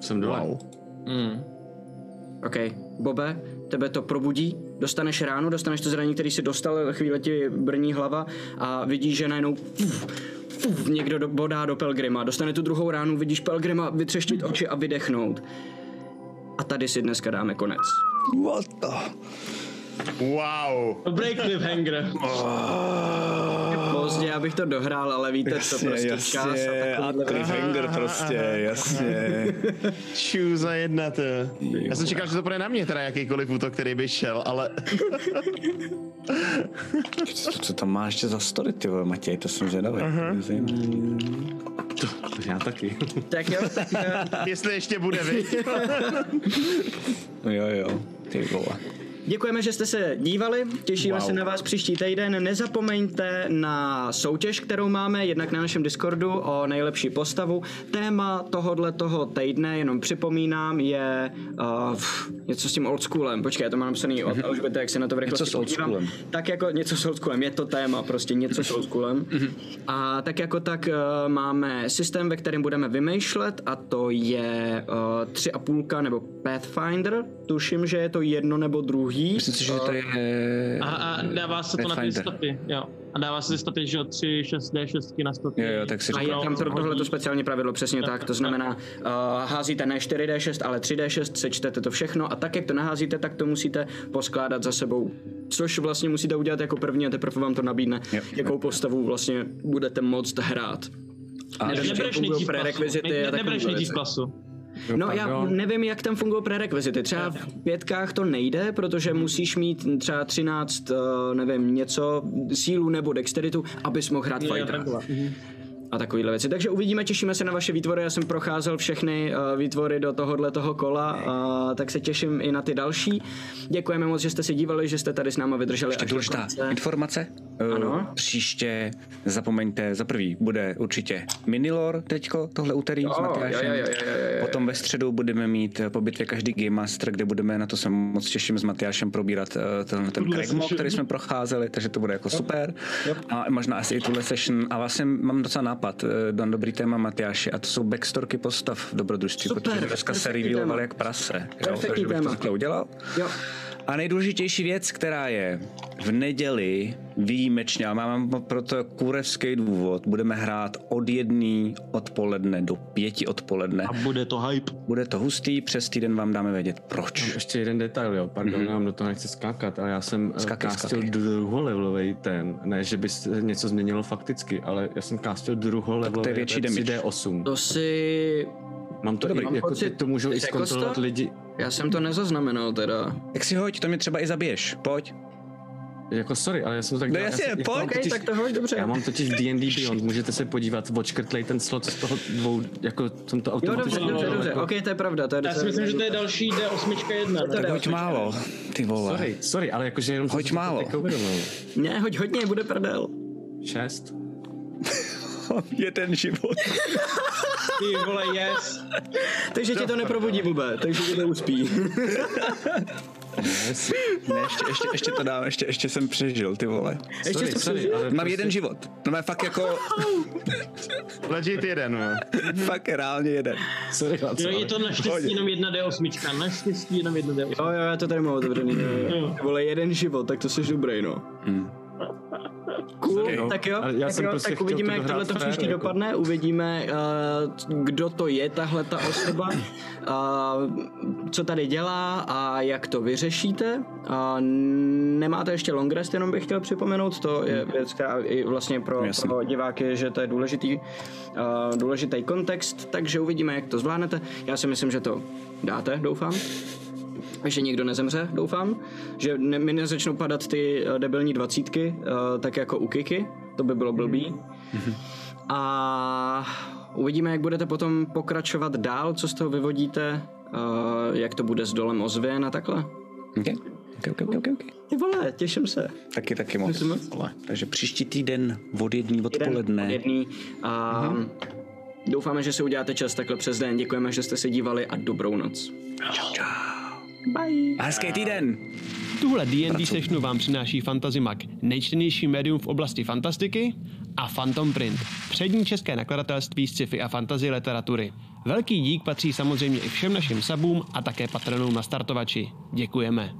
Jsem dole. Wow. Mm. OK, Bobe, tebe to probudí, dostaneš ránu, dostaneš to zranění, který si dostal, chvíle ti brní hlava a vidíš, že najednou fuf, fuf, někdo bodá do Pelgrima. Dostane tu druhou ránu, vidíš Pelgrima vytřeštit oči a vydechnout. A tady si dneska dáme konec. What the... Wow. Dobrý cliffhanger. Oh. Pozdě, abych to dohrál, ale víte, jasně, to prostě jasně, čas a takovýhle. A cliffhanger prostě, jasně. Čů za jedna to. Já jsem čekal, že to bude na mě teda jakýkoliv útok, který by šel, ale... co, co tam máš ještě za story, ty vole, Matěj, to jsem zvědavý. Uh-huh. To, já taky. Tak jo, tak jo. Jestli ještě bude, viď? Jo, jo, ty vole. Děkujeme, že jste se dívali, těšíme wow. se na vás příští týden. Nezapomeňte na soutěž, kterou máme, jednak na našem Discordu o nejlepší postavu. Téma tohodle toho týdne, jenom připomínám, je uh, něco s tím oldschoolem. Počkej, já to mám napsaný od Alžběte, jak se na to v rychlosti podívám. Tak jako něco s oldschoolem, je to téma, prostě něco s oldschoolem. A tak jako tak uh, máme systém, ve kterém budeme vymýšlet, a to je uh, tři a půlka nebo Pathfinder. Tuším, že je to jedno nebo druhý. Myslím si, že to je... A, a dává se to na ty staty, jo. A dává se ty staty, že od tři, šest, D šest na staty. Jo, jo, tak si a je tam pro tohleto speciální pravidlo, přesně tak. tak. To znamená, uh, házíte ne čtyři D šest, ale tři D šest, sečtete to všechno a tak, jak to naházíte, tak to musíte poskládat za sebou. Což vlastně musíte udělat jako první a teprve vám to nabídne, jo, jakou jo. postavu vlastně budete moct hrát. A nebereš nejdív klasu. No já nevím, jak tam fungují prerekvizity. Třeba v pětkách to nejde, protože musíš mít třeba třináct, nevím, něco, sílu nebo dexteritu, abys mohl hrát fightera. A takovýhle věci. Takže uvidíme, těšíme se na vaše výtvory. Já jsem procházel všechny uh, výtvory do tohohle toho kola, uh, tak se těším i na ty další. Děkujeme moc, že jste se dívali, že jste tady s náma vydrželi. Ještě důležitá informace. Ano. Příště zapomeňte, za prvý bude určitě minilor teďko, tohle úterý jo, s Matyášem. Jo, jo, jo, jo, jo. Potom ve středu budeme mít po bitvě každý Game Master, kde budeme, na to se moc těším, s Matyášem probírat uh, ten Cragmaw, který jsme procházeli, takže to bude jako jo. super. Jo. A možná asi i tuhle session. A vlastně mám docela nápad. Dan dobrý téma, Matyáši, a to jsou backstorky postav v dobrodružství, super, protože dneska se revealoval jak prase, jo, takže bych to takhle udělal. Jo. A nejdůležitější věc, která je v neděli výjimečně, a mám proto kurevský důvod, budeme hrát od jedné odpoledne do pěti odpoledne. A bude to hype. Bude to hustý, přes týden vám dáme vědět proč. Ještě jeden detail, jo, pardon, mm-hmm. já vám do toho nechci skákat, ale já jsem kástil druholevelovej ten, ne, že by se něco změnilo fakticky, ale já jsem kástil druholevelovej tři dé osm. To si... Mám to, dobrý, i, jako pocit, to můžou i zkontrolovat jako lidi. Já jsem to nezaznamenal teda. Tak si hoď, to mě třeba i zabiješ, pojď. Jako sorry, ale já jsem to tak dělal. No jasně, já jsem, pojď, já totiž, tak to hoď, dobře. Já mám totiž D and D Beyond, můžete se podívat, odškrtlej ten slot z toho dvou, jako jsem to automaticky... Jo, dobře, dobře, dobře, jako... ok, to je pravda, to je... Já si myslím, že to je další D osm jedna. Tak hoď málo, ty vole. Sorry, sorry, ale jakože jenom... Hoď málo. Ne, hoď hodně, bude prdel. Šest. Jeden život. Ty vole, yes. Takže ti to neprobudí, Bube, takže ti to uspí. Yes. Ne, ještě, ještě, ještě to dám, ještě, ještě jsem přežil, ty vole. Ještě sorry, jsem sorry, přežil? Mám prostě... jeden život, no mám fakt jako... Legit jeden, no. Fakt reálně jeden. Sorry, jo, sorry. Je to naštěstí jenom jedna D osm, naštěstí jenom jedna D osm. Jo, jo, já to tady mám otevřený. Vole, jeden život, tak to jsi dobrý, no. Hmm. Cool, sorry, no. Tak jo, já tak, jo prostě tak uvidíme, jak tohle to příští jako. dopadne, uvidíme, uh, kdo to je tahleta osoba, uh, co tady dělá a jak to vyřešíte. Uh, nemáte ještě long rest, jenom bych chtěl připomenout, to je věc, která i vlastně pro, pro diváky, že to je důležitý, uh, důležitý kontext, takže uvidíme, jak to zvládnete. Já si myslím, že to dáte, doufám. Že nikdo nezemře, doufám, že ne, mi nezačnou padat ty debilní dvacítky, uh, tak jako u Kiky, to by bylo blbý. Mm-hmm. A uvidíme, jak budete potom pokračovat dál, co z toho vyvodíte, uh, jak to bude s Dolem Ozvin a takhle. Okay. Okay, okay, okay, okay. Ty vole, těším se. Taky, taky moc. Takže příští týden od jedný odpoledne. Od jedný. A uh, doufáme, že si uděláte čas takhle přes den. Děkujeme, že jste se dívali a dobrou noc. Čau, čau. Bye. A hezký týden. Tuhle D and D sessionu vám přináší Fantasy Mag, nejčtenější médium v oblasti fantastiky, a Phantom Print, přední české nakladatelství sci-fi a fantasy literatury. Velký dík patří samozřejmě i všem našim subům a také patronům na startovači. Děkujeme.